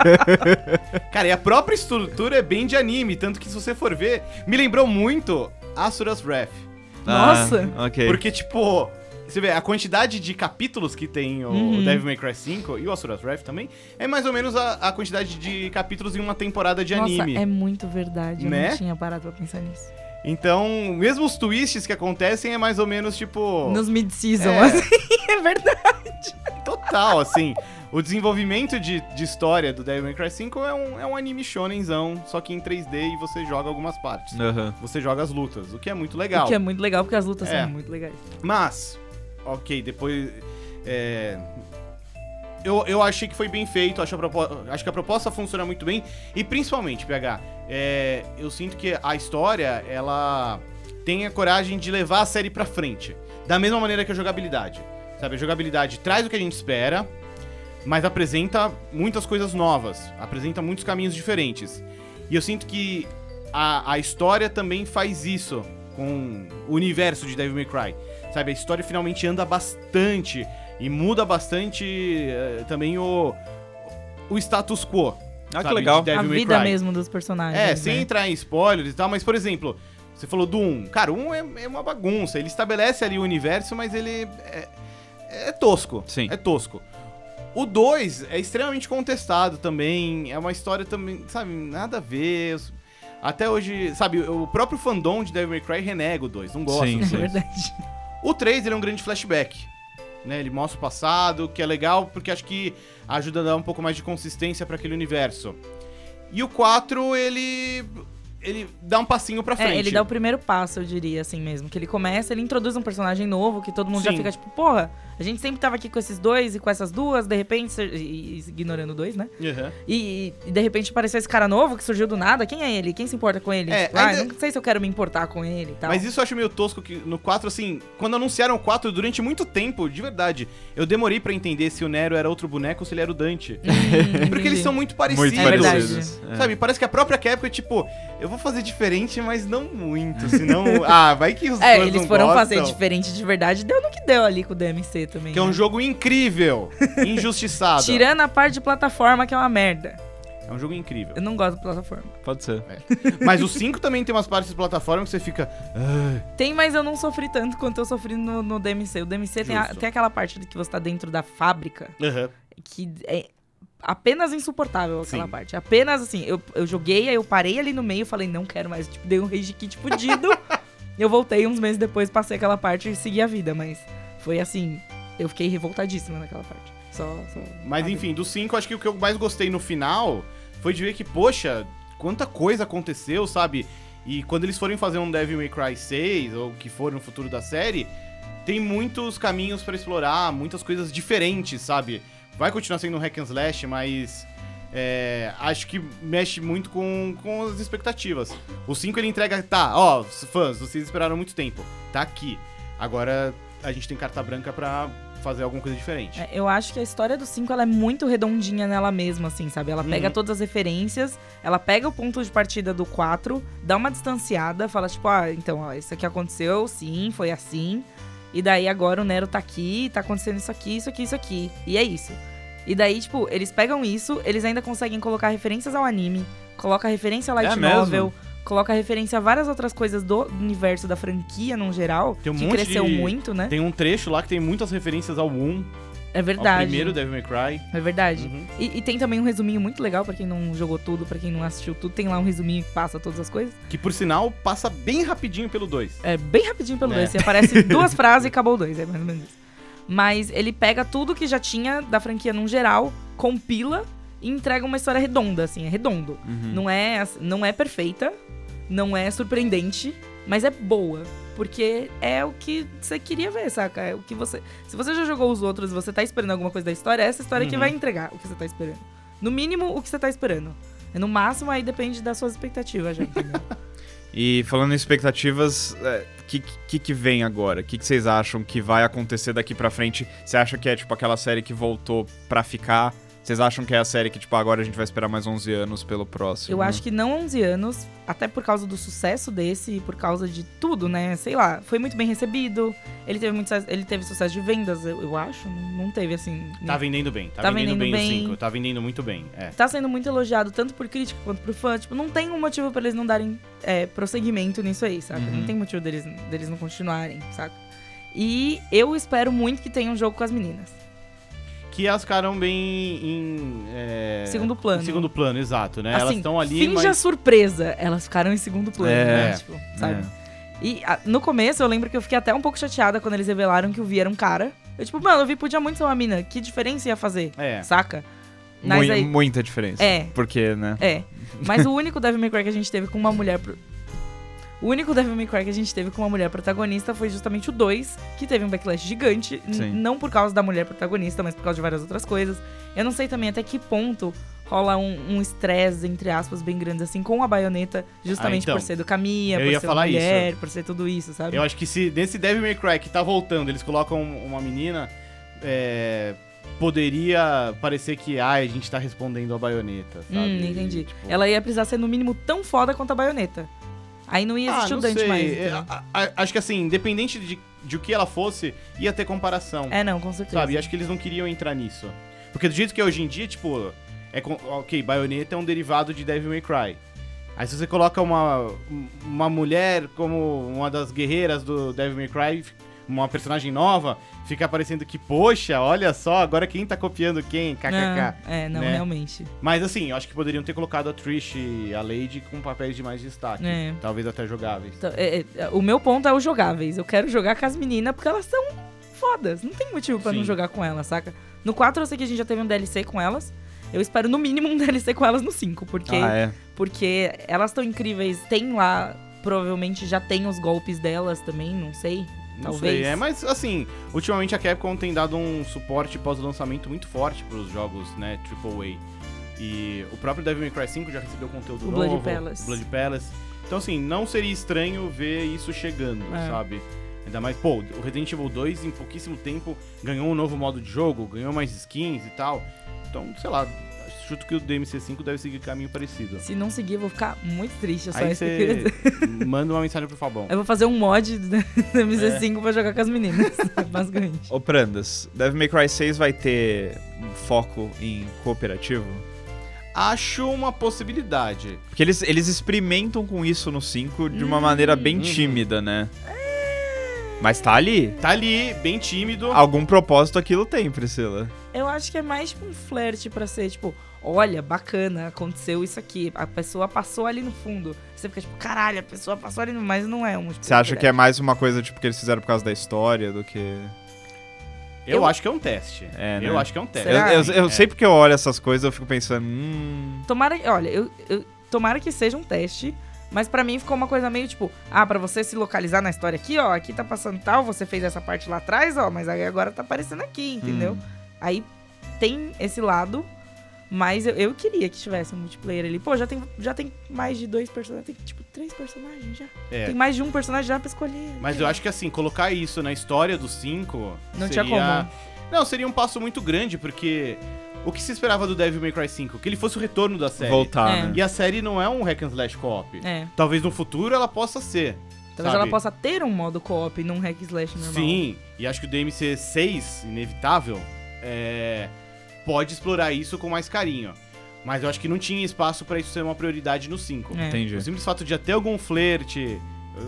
Cara, e a própria estrutura é bem de anime, tanto que se você for ver, me lembrou muito Asura's Wrath. Nossa! Okay. Porque, tipo... Você vê, a quantidade de capítulos que tem o Devil May Cry 5 e o Asura's Wrath também, é mais ou menos a quantidade de capítulos em uma temporada de anime. Nossa, é muito verdade, né? Eu não tinha parado pra pensar nisso. Então, mesmo os twists que acontecem é mais ou menos, tipo... Nos mid-season, assim, é verdade. Total, assim. O desenvolvimento de história do Devil May Cry 5 é um anime shonenzão, só que em 3D e você joga algumas partes. Uhum. Você joga as lutas, o que é muito legal. O que é muito legal, porque as lutas são muito legais. Mas... Ok, depois... Eu achei que foi bem feito, acho que a proposta funciona muito bem. E principalmente, PH, eu sinto que a história, ela tem a coragem de levar a série pra frente. Da mesma maneira que a jogabilidade. Sabe, a jogabilidade traz o que a gente espera, mas apresenta muitas coisas novas. Apresenta muitos caminhos diferentes. E eu sinto que a história também faz isso com o universo de Devil May Cry. Sabe, a história finalmente anda bastante e muda bastante também o status quo. Ah, sabe, que legal. A vida mesmo dos personagens. É, né? Sem entrar em spoilers e tal, mas, por exemplo, você falou do 1. Cara, o 1 é uma bagunça. Ele estabelece ali o universo, mas ele é tosco. Sim. É tosco. O 2 é extremamente contestado também. É uma história também, sabe, nada a ver... Até hoje, sabe, o próprio fandom de Devil May Cry renega o 2, não gosta. Sim, é verdade. O 3, ele é um grande flashback, né? Ele mostra o passado, que é legal, porque acho que ajuda a dar um pouco mais de consistência pra aquele universo. E o 4, ele dá um passinho pra frente. É, ele dá o primeiro passo, eu diria, assim mesmo. Que ele começa, ele introduz um personagem novo, que todo mundo já fica tipo, porra, a gente sempre tava aqui com esses dois e com essas duas, de repente... ignorando dois, né? Uhum. E de repente apareceu esse cara novo que surgiu do nada. Quem é ele? Quem se importa com ele? Não sei se eu quero me importar com ele e tal. Mas isso eu acho meio tosco, que no 4, assim... Quando anunciaram o 4, durante muito tempo, de verdade, eu demorei pra entender se o Nero era outro boneco ou se ele era o Dante. Porque eles são muito parecidos. Muito parecidos. É. Sabe, parece que a própria Capcom é tipo... Eu vou fazer diferente, mas não muito, senão... Vai que os fãs não gostam. Eles foram fazer diferente de verdade, deu no que deu ali com o DMC também. Que é um jogo incrível, injustiçado. Tirando a parte de plataforma, que é uma merda. É um jogo incrível. Eu não gosto de plataforma. Pode ser. Mas o 5 também tem umas partes de plataforma que você fica... Tem, mas eu não sofri tanto quanto eu sofri no DMC. O DMC tem aquela parte que você tá dentro da fábrica, que é... Apenas insuportável aquela parte. Apenas assim, eu joguei, aí eu parei ali no meio, falei, não quero mais. Tipo, dei um rage quit fudido. Eu voltei uns meses depois, passei aquela parte e segui a vida. Mas foi assim, eu fiquei revoltadíssima naquela parte. Mas enfim, do 5, acho que o que eu mais gostei no final foi de ver que, poxa, quanta coisa aconteceu, sabe? E quando eles forem fazer um Devil May Cry 6, ou o que for no futuro da série, tem muitos caminhos pra explorar, muitas coisas diferentes, sabe? Vai continuar sendo um hack and slash, mas acho que mexe muito com as expectativas. O 5 ele entrega, fãs, vocês esperaram muito tempo, tá aqui. Agora a gente tem carta branca pra fazer alguma coisa diferente. É, eu acho que a história do 5, ela é muito redondinha nela mesma, assim, sabe? Ela pega todas as referências, ela pega o ponto de partida do 4, dá uma distanciada, fala tipo, ah, então, ó, isso aqui aconteceu, sim, foi assim. E daí agora o Nero tá aqui, tá acontecendo isso aqui, isso aqui, isso aqui. E é isso. E daí, tipo, eles pegam isso, eles ainda conseguem colocar referências ao anime, coloca referência a light novel, coloca referência a várias outras coisas do universo da franquia, no geral, tem um que monte cresceu muito, né? Tem um trecho lá que tem muitas referências ao 1. É verdade. Ao primeiro Devil May Cry. É verdade. Uhum. E tem também um resuminho muito legal, pra quem não jogou tudo, pra quem não assistiu tudo, tem lá um resuminho que passa todas as coisas. Que, por sinal, passa bem rapidinho pelo 2. É, bem rapidinho pelo 2. É. Aparece duas frases e acabou o 2, é mais ou menos isso. Mas ele pega tudo que já tinha da franquia num geral, compila e entrega uma história redonda, assim, é redondo. Uhum. Não é perfeita, não é surpreendente, mas é boa. Porque é o que você queria ver, saca? É o que você... Se você já jogou os outros e você tá esperando alguma coisa da história, é essa história que vai entregar o que você tá esperando. No mínimo, o que você tá esperando. No máximo, aí depende das suas expectativas, gente. E falando em expectativas, que vem agora? O que vocês acham que vai acontecer daqui pra frente? Você acha que é tipo aquela série que voltou pra ficar? Vocês acham que é a série que, tipo, agora a gente vai esperar mais 11 anos pelo próximo? Eu acho que não 11 anos, até por causa do sucesso desse e por causa de tudo, né? Sei lá, foi muito bem recebido, ele teve sucesso de vendas, eu acho, não teve, assim... Tá vendendo bem, tá vendendo bem o 5, tá vendendo muito bem, é. Tá sendo muito elogiado, tanto por crítica quanto por fã, tipo, não tem um motivo pra eles não darem prosseguimento nisso aí, sabe? Não tem motivo deles não continuarem, sabe? E eu espero muito que tenha um jogo com as meninas. Que elas ficaram bem em... segundo plano. Em segundo plano, exato, né? Assim, elas estão ali, finge a surpresa. Elas ficaram em segundo plano, né? Tipo, sabe? E no começo, eu lembro que eu fiquei até um pouco chateada quando eles revelaram que o Vi era um cara. Eu tipo, mano, o Vi podia muito ser uma mina. Que diferença ia fazer? É. Saca? Mas aí... Muita diferença. É. Porque, né? É. Mas o único Devil May Cry que a gente teve com uma mulher... O único Devil May Cry que a gente teve com uma mulher protagonista foi justamente o 2, que teve um backlash gigante, não por causa da mulher protagonista, mas por causa de várias outras coisas. Eu não sei também até que ponto rola um estresse, entre aspas, bem grande, assim, com a Bayonetta, justamente então, por ser do Kamiya, por ser uma mulher, isso. Por ser tudo isso, sabe? Eu acho que se nesse Devil May Cry que tá voltando, eles colocam uma menina, poderia parecer que, a gente tá respondendo a Bayonetta, sabe? Entendi. Tipo... Ela ia precisar ser, no mínimo, tão foda quanto a Bayonetta. Aí não ia existir o Dante mais. Então. Acho que assim, independente de o que ela fosse, ia ter comparação. Não, com certeza. Sabe, acho que eles não queriam entrar nisso. Porque do jeito que é hoje em dia, tipo... Bayonetta é um derivado de Devil May Cry. Aí se você coloca uma mulher como uma das guerreiras do Devil May Cry, uma personagem nova, fica parecendo que, poxa, olha só, agora quem tá copiando quem, kkk. Realmente. Mas assim, eu acho que poderiam ter colocado a Trish e a Lady com papéis de mais destaque. Talvez até jogáveis. Então, o meu ponto é os jogáveis. Eu quero jogar com as meninas porque elas são fodas. Não tem motivo pra não jogar com elas, saca? No 4 eu sei que a gente já teve um DLC com elas. Eu espero no mínimo um DLC com elas no 5, porque elas estão incríveis. Tem lá, provavelmente já tem os golpes delas também, não sei. Talvez. Não sei, mas assim, ultimamente a Capcom tem dado um suporte pós-lançamento muito forte pros jogos, né, AAA. E o próprio Devil May Cry 5 já recebeu conteúdo novo, Blood Palace. Então assim, não seria estranho ver isso chegando, sabe? Ainda mais, o Resident Evil 2 em pouquíssimo tempo ganhou um novo modo de jogo, ganhou mais skins e tal. Então, sei lá, chuto que o DMC 5 deve seguir caminho parecido. Se não seguir, eu vou ficar muito triste. Aí você manda uma mensagem pro Fabão. Eu vou fazer um mod do DMC 5 pra jogar com as meninas, basicamente. Ô Prandas, Devil May Cry 6 vai ter foco em cooperativo? Acho uma possibilidade. Porque eles experimentam com isso no 5 de uma maneira bem tímida, né? Mas tá ali. Tá ali, bem tímido. Algum propósito aquilo tem, Priscila. Eu acho que é mais tipo um flerte pra ser, tipo... Olha, bacana, aconteceu isso aqui. A pessoa passou ali no fundo. Você fica tipo, caralho, a pessoa passou ali no fundo. Mas não é um... Tipo, você acha que é mais uma coisa tipo que eles fizeram por causa da história do que... Eu acho que é um teste. Né? Eu acho que é um teste. Eu sempre que eu olho essas coisas, eu fico pensando... Tomara... Olha, tomara que seja um teste... Mas pra mim ficou uma coisa meio tipo... pra você se localizar na história aqui, ó... Aqui tá passando tal, você fez essa parte lá atrás, ó... Mas aí agora tá aparecendo aqui, entendeu? Aí tem esse lado... Mas eu queria que tivesse um multiplayer ali. Já tem mais de 2 personagens. Tem, tipo, 3 personagens já. Tem mais de 1 personagem já pra escolher. Mas eu acho que, assim, colocar isso na história do 5... Não tinha como. Não, seria um passo muito grande, porque o que se esperava do Devil May Cry 5? Que ele fosse o retorno da série. Voltar, né? E a série não é um hack and slash co-op. É. Talvez no futuro ela possa ser. Talvez ela possa ter um modo co-op num hack slash normal. Sim, e acho que o DMC 6, inevitável, pode explorar isso com mais carinho. Mas eu acho que não tinha espaço pra isso ser uma prioridade no 5. É. Entendi. O simples fato de já ter algum flerte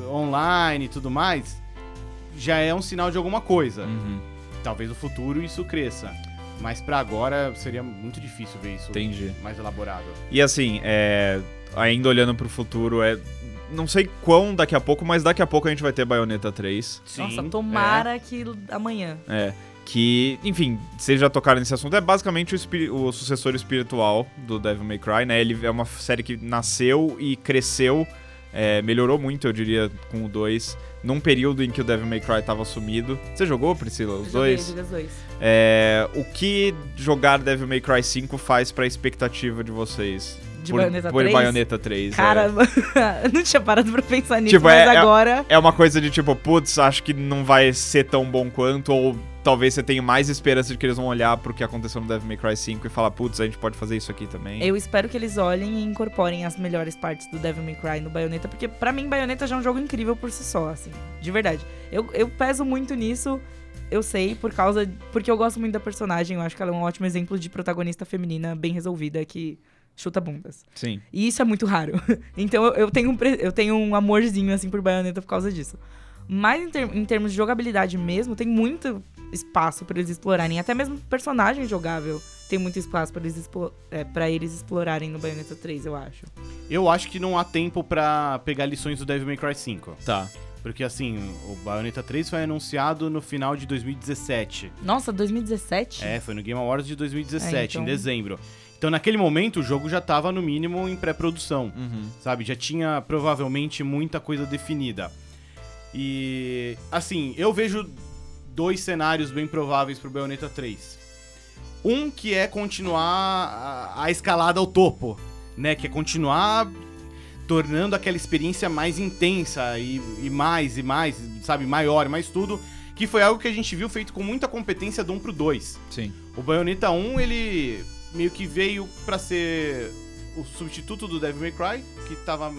online e tudo mais, já é um sinal de alguma coisa. Uhum. Talvez no futuro isso cresça. Mas pra agora seria muito difícil ver isso. Entendi. Mais elaborado. E assim, ainda olhando pro futuro, não sei quão daqui a pouco, mas daqui a pouco a gente vai ter Bayonetta 3. Sim. Nossa, tomara que amanhã. Que, enfim, vocês já tocaram nesse assunto, é basicamente o sucessor espiritual do Devil May Cry, né? Ele é uma série que nasceu e cresceu, melhorou muito, eu diria, com o 2, num período em que o Devil May Cry tava sumido. Você jogou, Priscila, os dois? Joguei os dois. O que jogar Devil May Cry 5 faz pra expectativa de vocês? Por Bayonetta 3? Cara, não tinha parado pra pensar nisso, mas agora... É uma coisa de tipo, putz, acho que não vai ser tão bom quanto, ou talvez você tenha mais esperança de que eles vão olhar pro que aconteceu no Devil May Cry 5 e falar, putz, a gente pode fazer isso aqui também. Eu espero que eles olhem e incorporem as melhores partes do Devil May Cry no Bayonetta, porque pra mim Bayonetta já é um jogo incrível por si só, assim, de verdade. Eu peso muito nisso... Eu sei, porque eu gosto muito da personagem, eu acho que ela é um ótimo exemplo de protagonista feminina bem resolvida, que chuta bundas. Sim. E isso é muito raro. Então eu tenho um amorzinho, assim, por Bayonetta por causa disso. Mas em termos de jogabilidade mesmo, tem muito espaço pra eles explorarem. Até mesmo personagem jogável tem muito espaço pra eles explorarem no Bayonetta 3, eu acho. Eu acho que não há tempo pra pegar lições do Devil May Cry 5. Tá. Porque, assim, o Bayonetta 3 foi anunciado no final de 2017. Nossa, 2017? Foi no Game Awards de 2017, então... em dezembro. Então, naquele momento, o jogo já tava, no mínimo, em pré-produção, sabe? Já tinha, provavelmente, muita coisa definida. E, assim, eu vejo dois cenários bem prováveis pro Bayonetta 3. Um que é continuar a escalada ao topo, né? Que é continuar... tornando aquela experiência mais intensa e mais, sabe, maior, mais tudo, que foi algo que a gente viu feito com muita competência do 1 pro 2. Sim. O Bayonetta 1, ele meio que veio pra ser o substituto do Devil May Cry, que tava...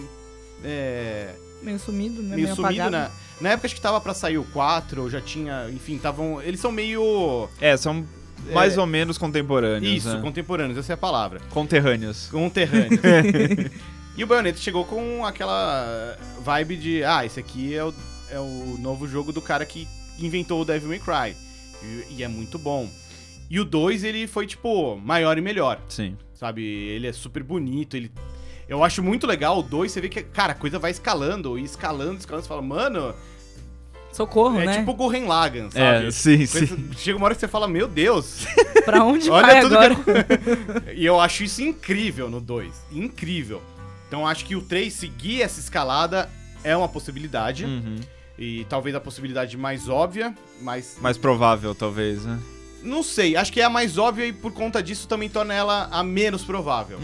meio sumido, né? Meio sumido, né? Na época acho que tava pra sair o 4, já tinha... Enfim, estavam... Eles são meio... são... mais ou menos contemporâneos, isso, né? Contemporâneos, essa é a palavra. Conterrâneos. E o Bayonetta chegou com aquela vibe de... Ah, esse aqui é o novo jogo do cara que inventou o Devil May Cry. E é muito bom. E o 2, ele foi, tipo, maior e melhor. Sim. Sabe? Ele é super bonito. Eu acho muito legal o 2. Você vê que, cara, a coisa vai escalando. Você fala, mano... Socorro, né? É tipo o Gurren Lagann, sabe? Sim. Chega uma hora que você fala, meu Deus. Pra onde vai agora? E eu acho isso incrível no 2. Incrível. Então, acho que o 3, seguir essa escalada, é uma possibilidade. Uhum. E talvez a possibilidade mais óbvia, mas... Mais provável, talvez, né? Não sei. Acho que é a mais óbvia e, por conta disso, também torna ela a menos provável.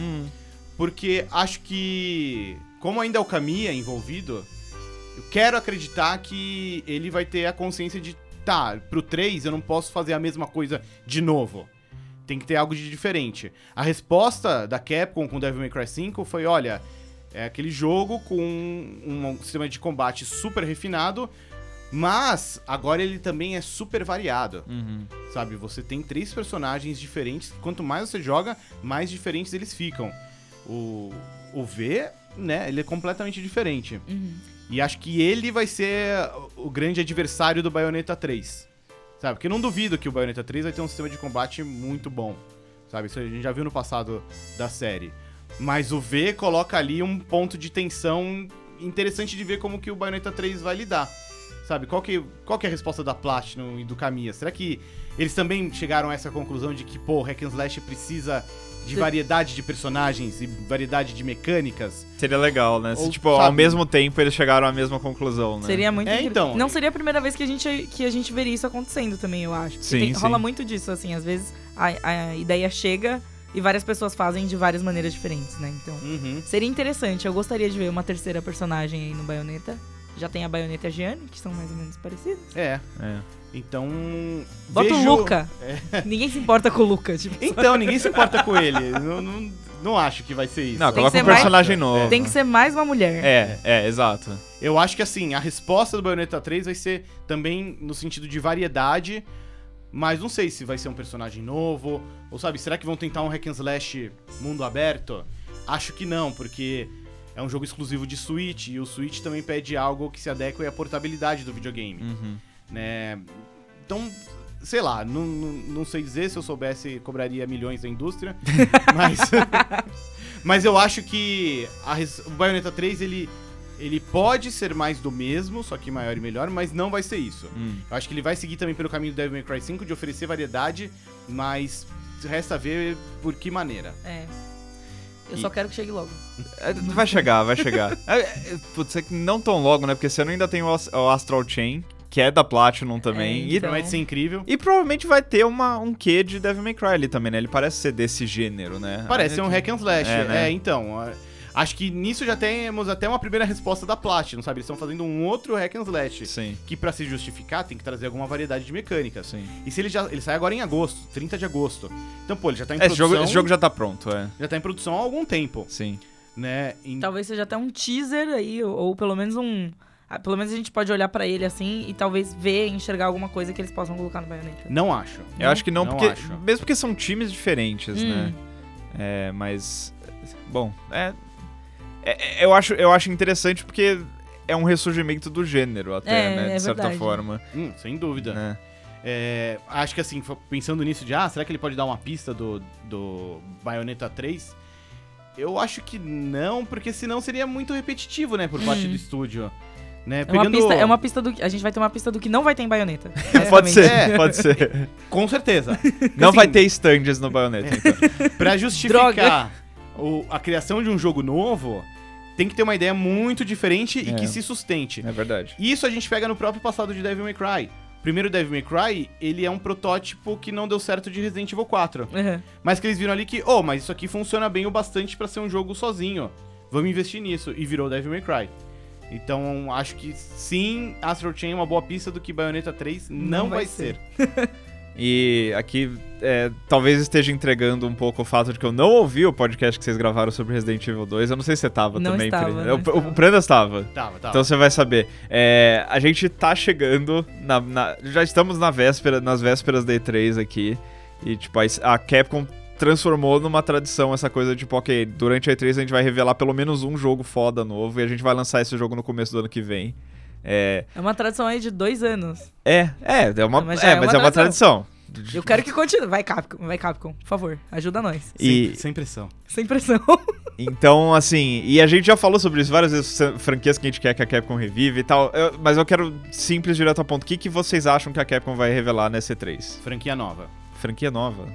Porque acho que, como ainda é o Kamiya envolvido, eu quero acreditar que ele vai ter a consciência de... Tá, pro 3 eu não posso fazer a mesma coisa de novo. Tem que ter algo de diferente. A resposta da Capcom com Devil May Cry 5 foi, olha, é aquele jogo com um sistema de combate super refinado, mas agora ele também é super variado. Sabe, você tem 3 personagens diferentes, quanto mais você joga, mais diferentes eles ficam. O V, né, ele é completamente diferente. E acho que ele vai ser o grande adversário do Bayonetta 3. Sabe? Porque eu não duvido que o Bayonetta 3 vai ter um sistema de combate muito bom, sabe? Isso a gente já viu no passado da série. Mas o V coloca ali um ponto de tensão interessante de ver como que o Bayonetta 3 vai lidar, sabe? Qual que é a resposta da Platinum e do Kamiya? Será que eles também chegaram a essa conclusão de que, pô, o hack and slash precisa de variedade de personagens e variedade de mecânicas? Seria legal, né? Ou, ao mesmo tempo eles chegaram à mesma conclusão, né? Seria muito incrível. Então, não seria a primeira vez que a gente veria isso acontecendo também, eu acho. Sim. Rola muito disso, assim. Às vezes a ideia chega e várias pessoas fazem de várias maneiras diferentes, né? Então, seria interessante. Eu gostaria de ver uma terceira personagem aí no Bayonetta. já tem a Bayonetta e a Gianni, que são mais ou menos parecidas. É. Então... Bota o Luca. É. Ninguém se importa com o Luca. Tipo, então, ninguém se importa com ele. Não acho que vai ser isso. Não, coloca um personagem novo. Tem que ser mais uma mulher. É, exato. Eu acho que, assim, a resposta do Bayonetta 3 vai ser também no sentido de variedade, mas não sei se vai ser um personagem novo, ou sabe, será que vão tentar um hack and slash mundo aberto? Acho que não, porque... é um jogo exclusivo de Switch, e o Switch também pede algo que se adeque à portabilidade do videogame. Uhum. Né? Então, sei lá, não sei dizer, se eu soubesse, cobraria milhões da indústria. mas eu acho que o Bayonetta 3, ele pode ser mais do mesmo, só que maior e melhor, mas não vai ser isso. Eu acho que ele vai seguir também pelo caminho do Devil May Cry 5, de oferecer variedade, mas resta ver por que maneira. É... Eu só quero que chegue logo. Vai chegar. Putz, é que não tão logo, né? Porque esse ano ainda tem o Astral Chain, que é da Platinum também. Então... E promete ser incrível. E provavelmente vai ter um quê de Devil May Cry ali também, né? Ele parece ser desse gênero, né? Parece ser um hack and slash. Né? Então... Acho que nisso já temos até uma primeira resposta da Platinum, sabe? Eles estão fazendo um outro hack and slash. Sim. Que pra se justificar tem que trazer alguma variedade de mecânica. Sim. E se ele sai agora em agosto, 30 de agosto. Então, pô, ele já tá em produção. Esse jogo já tá pronto, é. Já tá em produção há algum tempo. Sim. Né? Talvez seja até um teaser aí, ou pelo menos um... Pelo menos a gente pode olhar pra ele assim e talvez ver, enxergar alguma coisa que eles possam colocar no Bayonetta. Não acho. Eu acho que não, porque... Acho. Mesmo porque são times diferentes, né? É, mas... Bom, Eu acho interessante porque é um ressurgimento do gênero até, né? De certa forma. Sem dúvida. Né? Acho que assim, pensando nisso de, será que ele pode dar uma pista do Bayonetta 3? Eu acho que não, porque senão seria muito repetitivo, né? Por parte do estúdio. Né? É uma pista do que... A gente vai ter uma pista do que não vai ter em Bayonetta. Pode ser. Com certeza. Não assim, vai ter stands no Bayonetta. Então. Pra justificar... Droga. A criação de um jogo novo... Tem que ter uma ideia muito diferente e que se sustente. É verdade. Isso a gente pega no próprio passado de Devil May Cry. O primeiro Devil May Cry, ele é um protótipo que não deu certo de Resident Evil 4. Uhum. Mas que eles viram ali que, mas isso aqui funciona bem o bastante pra ser um jogo sozinho. Vamos investir nisso. E virou Devil May Cry. Então, acho que sim, Astral Chain é uma boa pista do que Bayonetta 3 não vai ser. E aqui talvez esteja entregando um pouco o fato de que eu não ouvi o podcast que vocês gravaram sobre Resident Evil 2. Eu não sei se você tava não também. O Prenda estava. Tava. Então você vai saber. A gente tá chegando. Já estamos nas vésperas da E3 aqui. E tipo, a Capcom transformou numa tradição essa coisa de tipo, ok, durante a E3 a gente vai revelar pelo menos um jogo foda novo e a gente vai lançar esse jogo no começo do ano que vem. É uma tradição aí de 2 anos. Mas é uma tradição. Eu quero que continue. Vai Capcom, por favor, ajuda nós. Sem pressão. Então, assim, e a gente já falou sobre isso várias vezes, franquias que a gente quer que a Capcom revive e tal, mas eu quero simples, direto ao ponto. O que vocês acham que a Capcom vai revelar na E3? Franquia nova.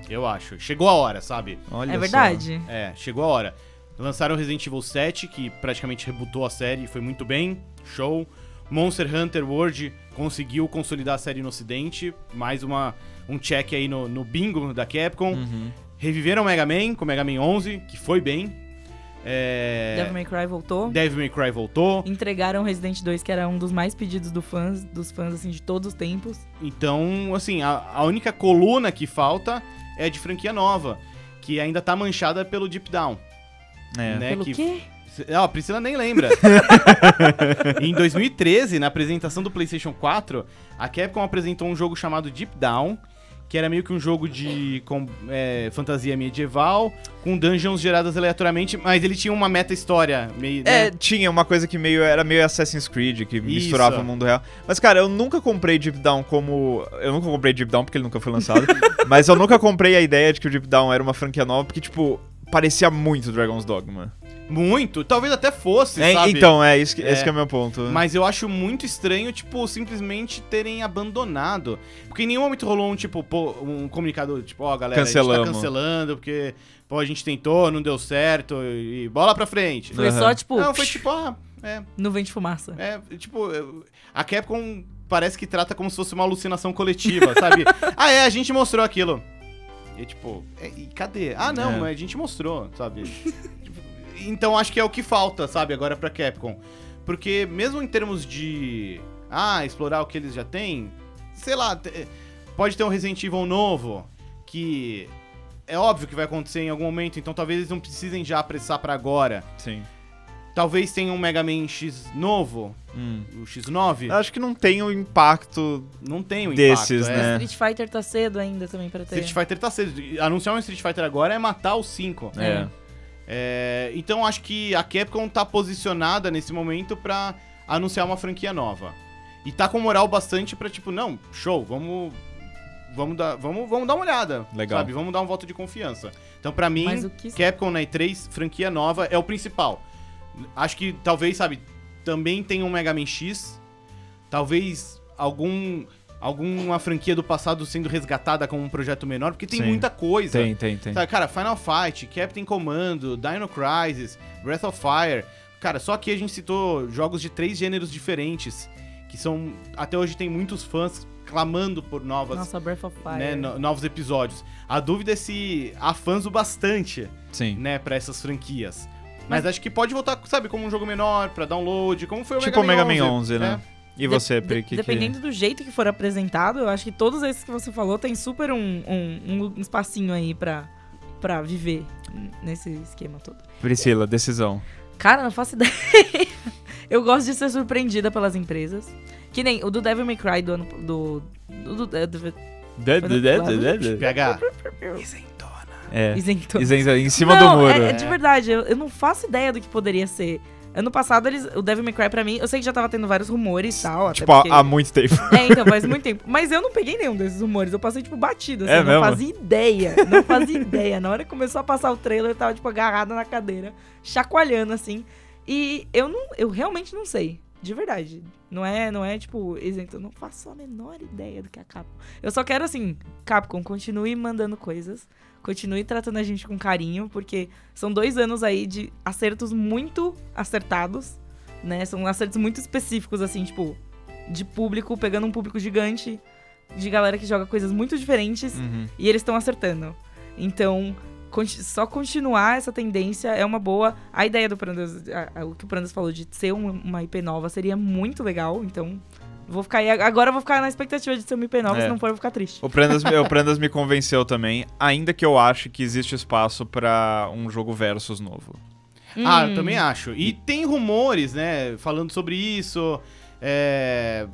Eu acho. Chegou a hora, sabe? Olha só. É verdade. Chegou a hora. Lançaram Resident Evil 7, que praticamente rebootou a série, foi muito bem, show. Monster Hunter World conseguiu consolidar a série no ocidente, mais um check aí no bingo da Capcom. Uhum. Reviveram Mega Man com Mega Man 11, que foi bem. Devil May Cry voltou. Entregaram Resident 2, que era um dos mais pedidos dos fãs assim, de todos os tempos. Então, assim, a única coluna que falta é de franquia nova, que ainda tá manchada pelo Deep Down. Né, pelo quê? A Priscila nem lembra. Em 2013, na apresentação do PlayStation 4, a Capcom apresentou um jogo chamado Deep Down, que era meio que um jogo de fantasia medieval, com dungeons geradas aleatoriamente, mas ele tinha uma meta-história. Meio, né? Tinha uma coisa que era meio Assassin's Creed, que misturava o mundo real. Mas, cara, eu nunca comprei Deep Down, porque ele nunca foi lançado. Mas eu nunca comprei a ideia de que o Deep Down era uma franquia nova, porque, tipo, parecia muito Dragon's Dogma. Muito? Talvez até fosse, sabe? Então, esse que é o meu ponto. Mas eu acho muito estranho, tipo, simplesmente terem abandonado. Porque em nenhum momento rolou um comunicado, tipo, galera, a gente tá cancelando, porque, a gente tentou, não deu certo, e bola pra frente. Foi só, tipo... Não, foi tipo, nuvem de fumaça. A Capcom parece que trata como se fosse uma alucinação coletiva, sabe? A gente mostrou aquilo. E, tipo, e cadê? A gente mostrou, sabe? Então acho que é o que falta, sabe, agora pra Capcom. Porque mesmo em termos de explorar o que eles já têm, sei lá, pode ter um Resident Evil novo, que é óbvio que vai acontecer em algum momento, então talvez eles não precisem já apressar pra agora. Sim. Talvez tenha um Mega Man X novo, o X9. Acho que não tem o impacto desses, impacto, né? Street Fighter tá cedo ainda também pra ter. Street Fighter tá cedo. Anunciar um Street Fighter agora é matar os 5. Então acho que a Capcom tá posicionada nesse momento pra anunciar uma franquia nova. E tá com moral bastante pra tipo, não, show, vamos dar uma olhada, legal, sabe? Vamos dar um voto de confiança. Então pra mim, Capcom na E3, franquia nova é o principal. Acho que talvez, sabe, também tem um Mega Man X, talvez alguma franquia do passado sendo resgatada como um projeto menor, porque tem muita coisa. Tem. Sabe, cara, Final Fight, Captain Commando, Dino Crisis, Breath of Fire. Cara, só aqui a gente citou jogos de 3 gêneros diferentes, que são, até hoje tem muitos fãs clamando por Breath of Fire. Né, novos episódios. A dúvida é se há fãs o bastante, né, pra essas franquias. Mas acho que pode voltar, sabe, como um jogo menor, pra download, como foi o tipo Mega Man 11, né? E você, Pri? Dependendo do jeito que for apresentado, eu acho que todos esses que você falou tem super um espacinho aí pra viver nesse esquema todo. Priscila, decisão. Cara, não faço ideia. Eu gosto de ser surpreendida pelas empresas. Que nem o do Devil May Cry do ano... PH. Em cima do muro. É de verdade, eu não faço ideia do que poderia ser. Ano passado, o Devil May Cry pra mim, eu sei que já tava tendo vários rumores e tal. Tipo, até porque... há muito tempo. Então, faz muito tempo. Mas eu não peguei nenhum desses rumores, eu passei, tipo, batida, assim, não fazia ideia. Na hora que começou a passar o trailer, eu tava, tipo, agarrada na cadeira, chacoalhando, assim. E eu realmente não sei. De verdade. Não é tipo, isento. Eu não faço a menor ideia do que a Capcom. Eu só quero, assim, Capcom, continue mandando coisas. Continue tratando a gente com carinho, porque são 2 anos aí de acertos muito acertados, né? São acertos muito específicos, assim, tipo, de público, pegando um público gigante, de galera que joga coisas muito diferentes, e eles estão acertando. Então, só continuar essa tendência é uma boa. A ideia do Prandas, o que o Prandas falou de ser uma IP nova seria muito legal, então... Agora eu vou ficar na expectativa de ser uma IP nova, se não for eu vou ficar triste. O Prandas me convenceu também, ainda que eu acho que existe espaço pra um jogo versus novo. Eu também acho. E tem rumores, né, falando sobre isso. É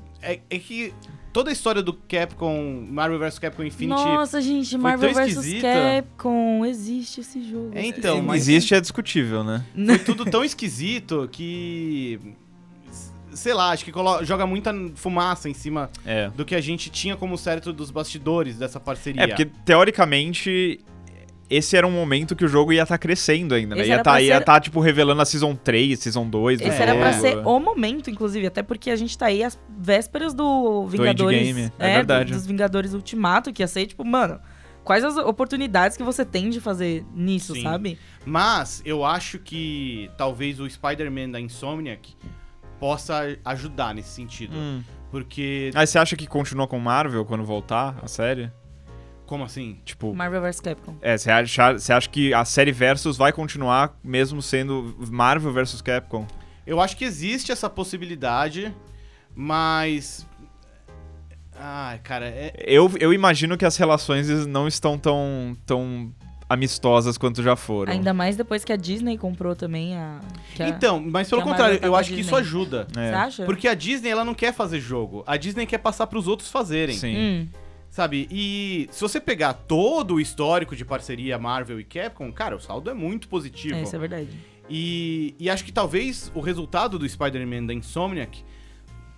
que toda a história do Capcom, Marvel vs. Capcom Infinity... Nossa, gente, Marvel vs. Capcom, existe esse jogo. Então, mas existe é discutível, né? Foi tudo tão esquisito que... Sei lá, acho que joga muita fumaça em cima do que a gente tinha como certo dos bastidores dessa parceria. Porque, teoricamente, esse era um momento que o jogo ia estar crescendo ainda, né? Ia estar tipo, revelando a Season 3, Season 2. Esse era pra ser o momento, inclusive. Até porque a gente tá aí às vésperas do Vingadores... Do endgame, é verdade. Dos Vingadores Ultimato, que ia ser, tipo, mano... Quais as oportunidades que você tem de fazer nisso, sabe? Mas, eu acho que talvez o Spider-Man da Insomniac... possa ajudar nesse sentido. Porque... Aí você acha que continua com Marvel quando voltar a série? Como assim? Tipo... Marvel vs. Capcom. Você acha que a série Versus vai continuar mesmo sendo Marvel vs. Capcom? Eu acho que existe essa possibilidade, mas... cara... Eu imagino que as relações não estão tão amistosas quanto já foram. Ainda mais depois que a Disney comprou também a... Então, mas pelo contrário, eu acho que isso ajuda. Você acha? Porque a Disney, ela não quer fazer jogo. A Disney quer passar pros outros fazerem. Sim. Sabe? E se você pegar todo o histórico de parceria Marvel e Capcom, cara, o saldo é muito positivo. Isso é verdade. E acho que talvez o resultado do Spider-Man da Insomniac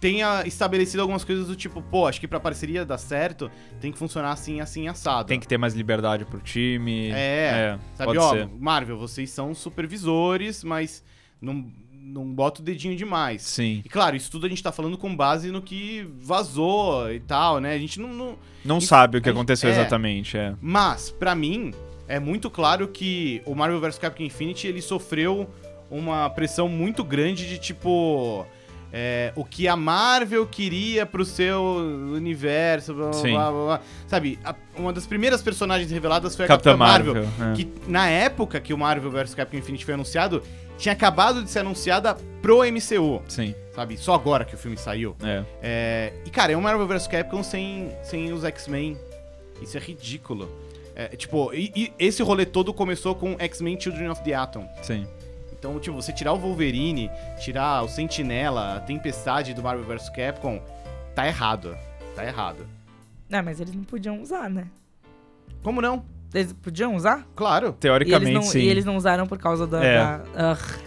tenha estabelecido algumas coisas do tipo, acho que pra parceria dar certo, tem que funcionar assim, assado. Tem que ter mais liberdade pro time. Sabe, Marvel, vocês são supervisores, mas não bota o dedinho demais. Sim. E claro, isso tudo a gente tá falando com base no que vazou e tal, né? A gente não sabe o que aconteceu exatamente, Mas, pra mim, é muito claro que o Marvel vs. Capcom Infinity, ele sofreu uma pressão muito grande de tipo... o que a Marvel queria pro seu universo, blá, blá, blá, blá, blá. Sabe, uma das primeiras personagens reveladas foi a Capitã Marvel. Que na época que o Marvel vs. Capcom Infinity foi anunciado, tinha acabado de ser anunciada pro MCU. Sim. Sabe, só agora que o filme saiu. E, cara, é um Marvel vs. Capcom sem os X-Men. Isso é ridículo. E esse rolê todo começou com X-Men Children of the Atom. Sim. Então, tipo, você tirar o Wolverine, tirar o Sentinela, a Tempestade do Marvel vs. Capcom, tá errado. Tá errado. É, mas eles não podiam usar, né? Como não? Eles podiam usar? Claro. Teoricamente, sim. E eles não usaram por causa da...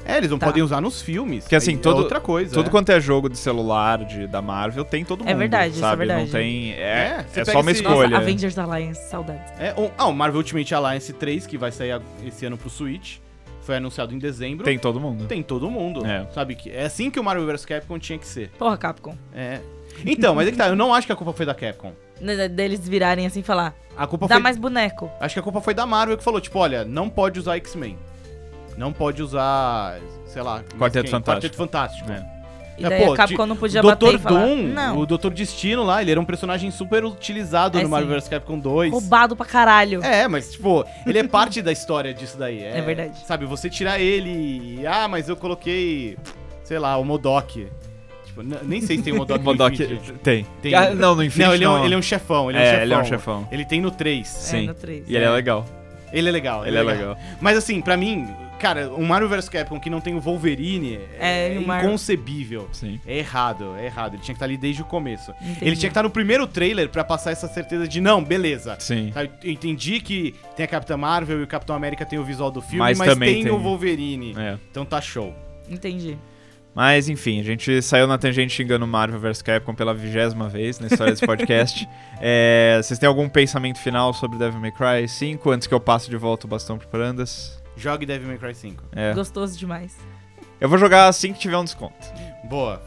eles não podem usar nos filmes. Porque, assim, é outra coisa. Tudo quanto é jogo de celular, da Marvel, tem todo mundo, verdade, sabe? É verdade, isso é verdade. Não tem... É só uma escolha. Nossa, Avengers Alliance, saudades. O Marvel Ultimate Alliance 3, que vai sair esse ano pro Switch, foi anunciado em dezembro. Tem todo mundo. Sabe? É assim que o Marvel vs. Capcom tinha que ser. Porra, Capcom. Então, mas é que tá. Eu não acho que a culpa foi da Capcom. Deles virarem assim e falar... A culpa dá foi... mais boneco. Acho que a culpa foi da Marvel, que falou, tipo, olha, não pode usar X-Men. Não pode usar, sei lá... Quarteto Fantástico. E daí a Capcom não podia bater e falar... Não. O Dr. Destino lá, ele era um personagem super utilizado no Marvel vs. Capcom 2. Roubado pra caralho. Mas, tipo, ele é parte da história disso daí. É verdade. Sabe, você tirar ele... mas eu coloquei, sei lá, o Modok. Tipo, nem sei se tem o Modok. Tem. Não, no Infinity não. Ele é um chefão. Ele tem no 3. Sim. No 3. E ele é legal. Ele é legal. Mas assim, pra mim... Cara, um Marvel vs. Capcom que não tem o Wolverine é inconcebível. Sim. É errado. Ele tinha que estar ali desde o começo. Entendi. Ele tinha que estar no primeiro trailer pra passar essa certeza de, não, beleza. Sim. Eu entendi que tem a Capitã Marvel e o Capitão América tem o visual do filme, mas tem o Wolverine. Então tá show. Entendi. Mas, enfim, a gente saiu na tangente xingando Marvel vs. Capcom pela 20ª vez na história desse podcast. Vocês têm algum pensamento final sobre Devil May Cry 5? Antes que eu passe de volta o bastão pro Parandas... Jogue Devil May Cry 5. Gostoso demais. Eu vou jogar assim que tiver um desconto. Boa.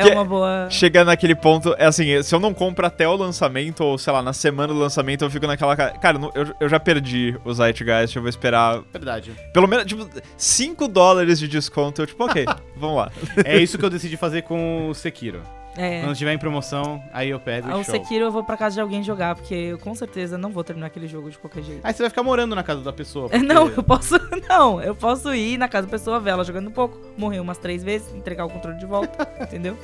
É uma boa. Chegando naquele ponto, é assim, se eu não compro até o lançamento, ou sei lá, na semana do lançamento, eu fico naquela... Cara, eu já perdi o Zeitgeist, eu vou esperar... Verdade. Pelo menos, tipo, $5 de desconto, eu tipo, ok, vamos lá. É isso que eu decidi fazer com o Sekiro. Quando tiver em promoção, aí eu pego o Sekiro eu vou pra casa de alguém jogar, porque eu com certeza não vou terminar aquele jogo de qualquer jeito. Aí você vai ficar morando na casa da pessoa. Porque... Eu posso ir na casa da pessoa, ver ela jogando um pouco, morrer umas 3 vezes, entregar o controle de volta, entendeu?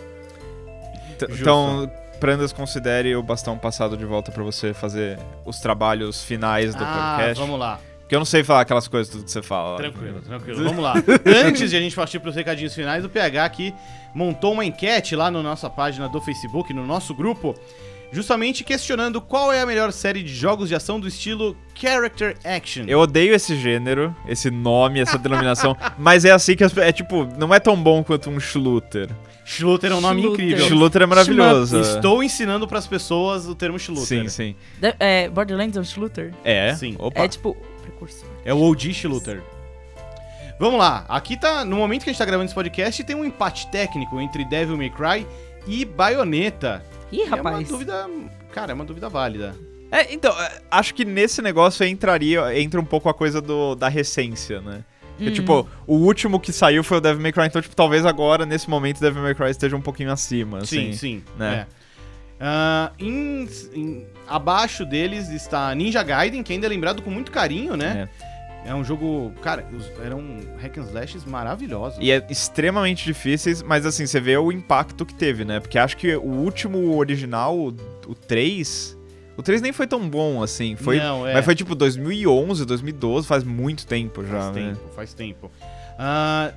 Então, Prandas, considere o bastão passado de volta pra você fazer os trabalhos finais do podcast. Vamos lá. Porque eu não sei falar aquelas coisas tudo que você fala. Tranquilo. Vamos lá. Antes de a gente partir para os recadinhos finais, o PH aqui montou uma enquete lá na nossa página do Facebook, no nosso grupo, justamente questionando qual é a melhor série de jogos de ação do estilo Character Action. Eu odeio esse gênero, esse nome, essa denominação, mas é assim que... não é tão bom quanto um shooter. Shooter é um nome incrível. Shooter é maravilhoso. Estou ensinando pras pessoas o termo shooter. Sim. Borderlands é um shooter? Sim. Opa. É o OG Shooter. Vamos lá, aqui tá, no momento que a gente tá gravando esse podcast, tem um empate técnico entre Devil May Cry e Bayonetta. Ih, rapaz. É uma dúvida válida. Então, acho que nesse negócio entra um pouco a coisa da recência, né? Porque, o último que saiu foi o Devil May Cry, então, talvez agora, nesse momento, o Devil May Cry esteja um pouquinho acima, assim. Sim, né? Abaixo deles está Ninja Gaiden, que ainda é lembrado com muito carinho, né? É um jogo... Cara, eram hack and slashes maravilhosos. E extremamente difíceis, mas assim, você vê o impacto que teve, né? Porque acho que o último original, o 3... O 3 nem foi tão bom, assim. Mas foi 2011, 2012, faz muito tempo já, Faz tempo.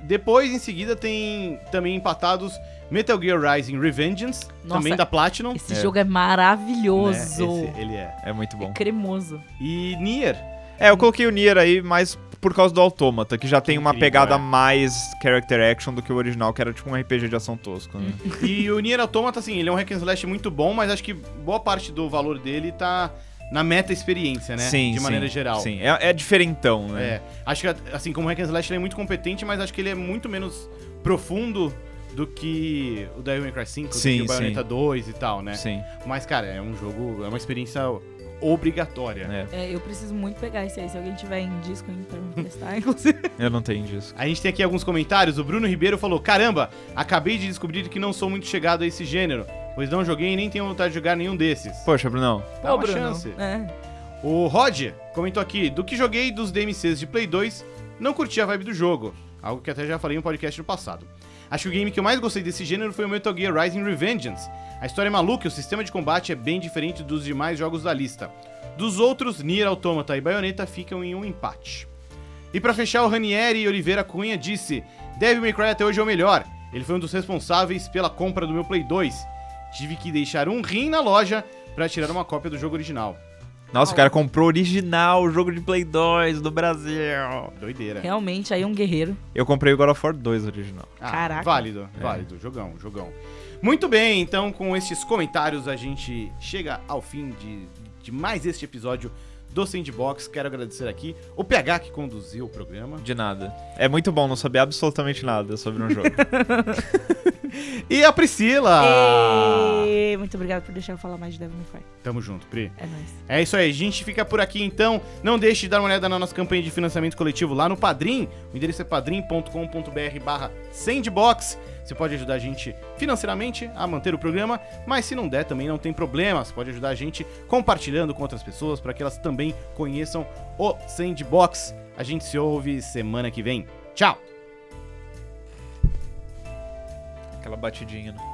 Depois, em seguida, tem também empatados... Metal Gear Rising Revengeance, também da Platinum. Esse jogo é maravilhoso. Ele é. É muito bom. É cremoso. E NieR. Eu coloquei o NieR aí mais por causa do Automata, que já tem uma pegada mais character action do que o original, que era tipo um RPG de ação tosco, né? E o NieR Automata, assim, ele é um hack and slash muito bom, mas acho que boa parte do valor dele tá na meta-experiência, né? De maneira geral. Sim, é diferentão, né? Acho que, assim, como hack and slash ele é muito competente, mas acho que ele é muito menos profundo do que o Devil May Cry 5, do que o Bayonetta 2 e tal, né? Sim. Mas, cara, é um jogo, é uma experiência obrigatória. Né? É, eu preciso muito pegar esse aí, se alguém tiver em disco ainda pra me testar, inclusive. Eu não tenho disco. A gente tem aqui alguns comentários, o Bruno Ribeiro falou, caramba, acabei de descobrir que não sou muito chegado a esse gênero, pois não joguei e nem tenho vontade de jogar nenhum desses. Poxa, Brunão. Dá uma chance. É. O Rod comentou aqui, do que joguei dos DMCs de Play 2, não curti a vibe do jogo, algo que até já falei em um podcast no passado. Acho que o game que eu mais gostei desse gênero foi o Metal Gear Rising Revengeance. A história é maluca e o sistema de combate é bem diferente dos demais jogos da lista. Dos outros, NieR Automata e Bayonetta ficam em um empate. E pra fechar, o Ranieri Oliveira Cunha disse, Devil May Cry até hoje é o melhor, ele foi um dos responsáveis pela compra do meu Play 2. Tive que deixar um rim na loja pra tirar uma cópia do jogo original. Nossa, o cara comprou original, o jogo de Play 2 do Brasil. Doideira. Realmente, aí um guerreiro. Eu comprei o God of War 2 original. Ah, caraca. Válido, válido. É. Jogão, jogão. Muito bem, então com estes comentários a gente chega ao fim de mais este episódio do Sandbox. Quero agradecer aqui o PH que conduziu o programa. De nada. É muito bom não saber absolutamente nada sobre um jogo. E a Priscila! Ei, muito obrigado por deixar eu falar mais de Devil May Cry. Tamo junto, Pri. É nóis. É isso aí, a gente fica por aqui então. Não deixe de dar uma olhada na nossa campanha de financiamento coletivo lá no Padrim. O endereço é padrim.com.br/sandbox. Você pode ajudar a gente financeiramente a manter o programa, mas se não der também não tem problema. Você pode ajudar a gente compartilhando com outras pessoas para que elas também conheçam o Sandbox. A gente se ouve semana que vem. Tchau! Aquela batidinha, né?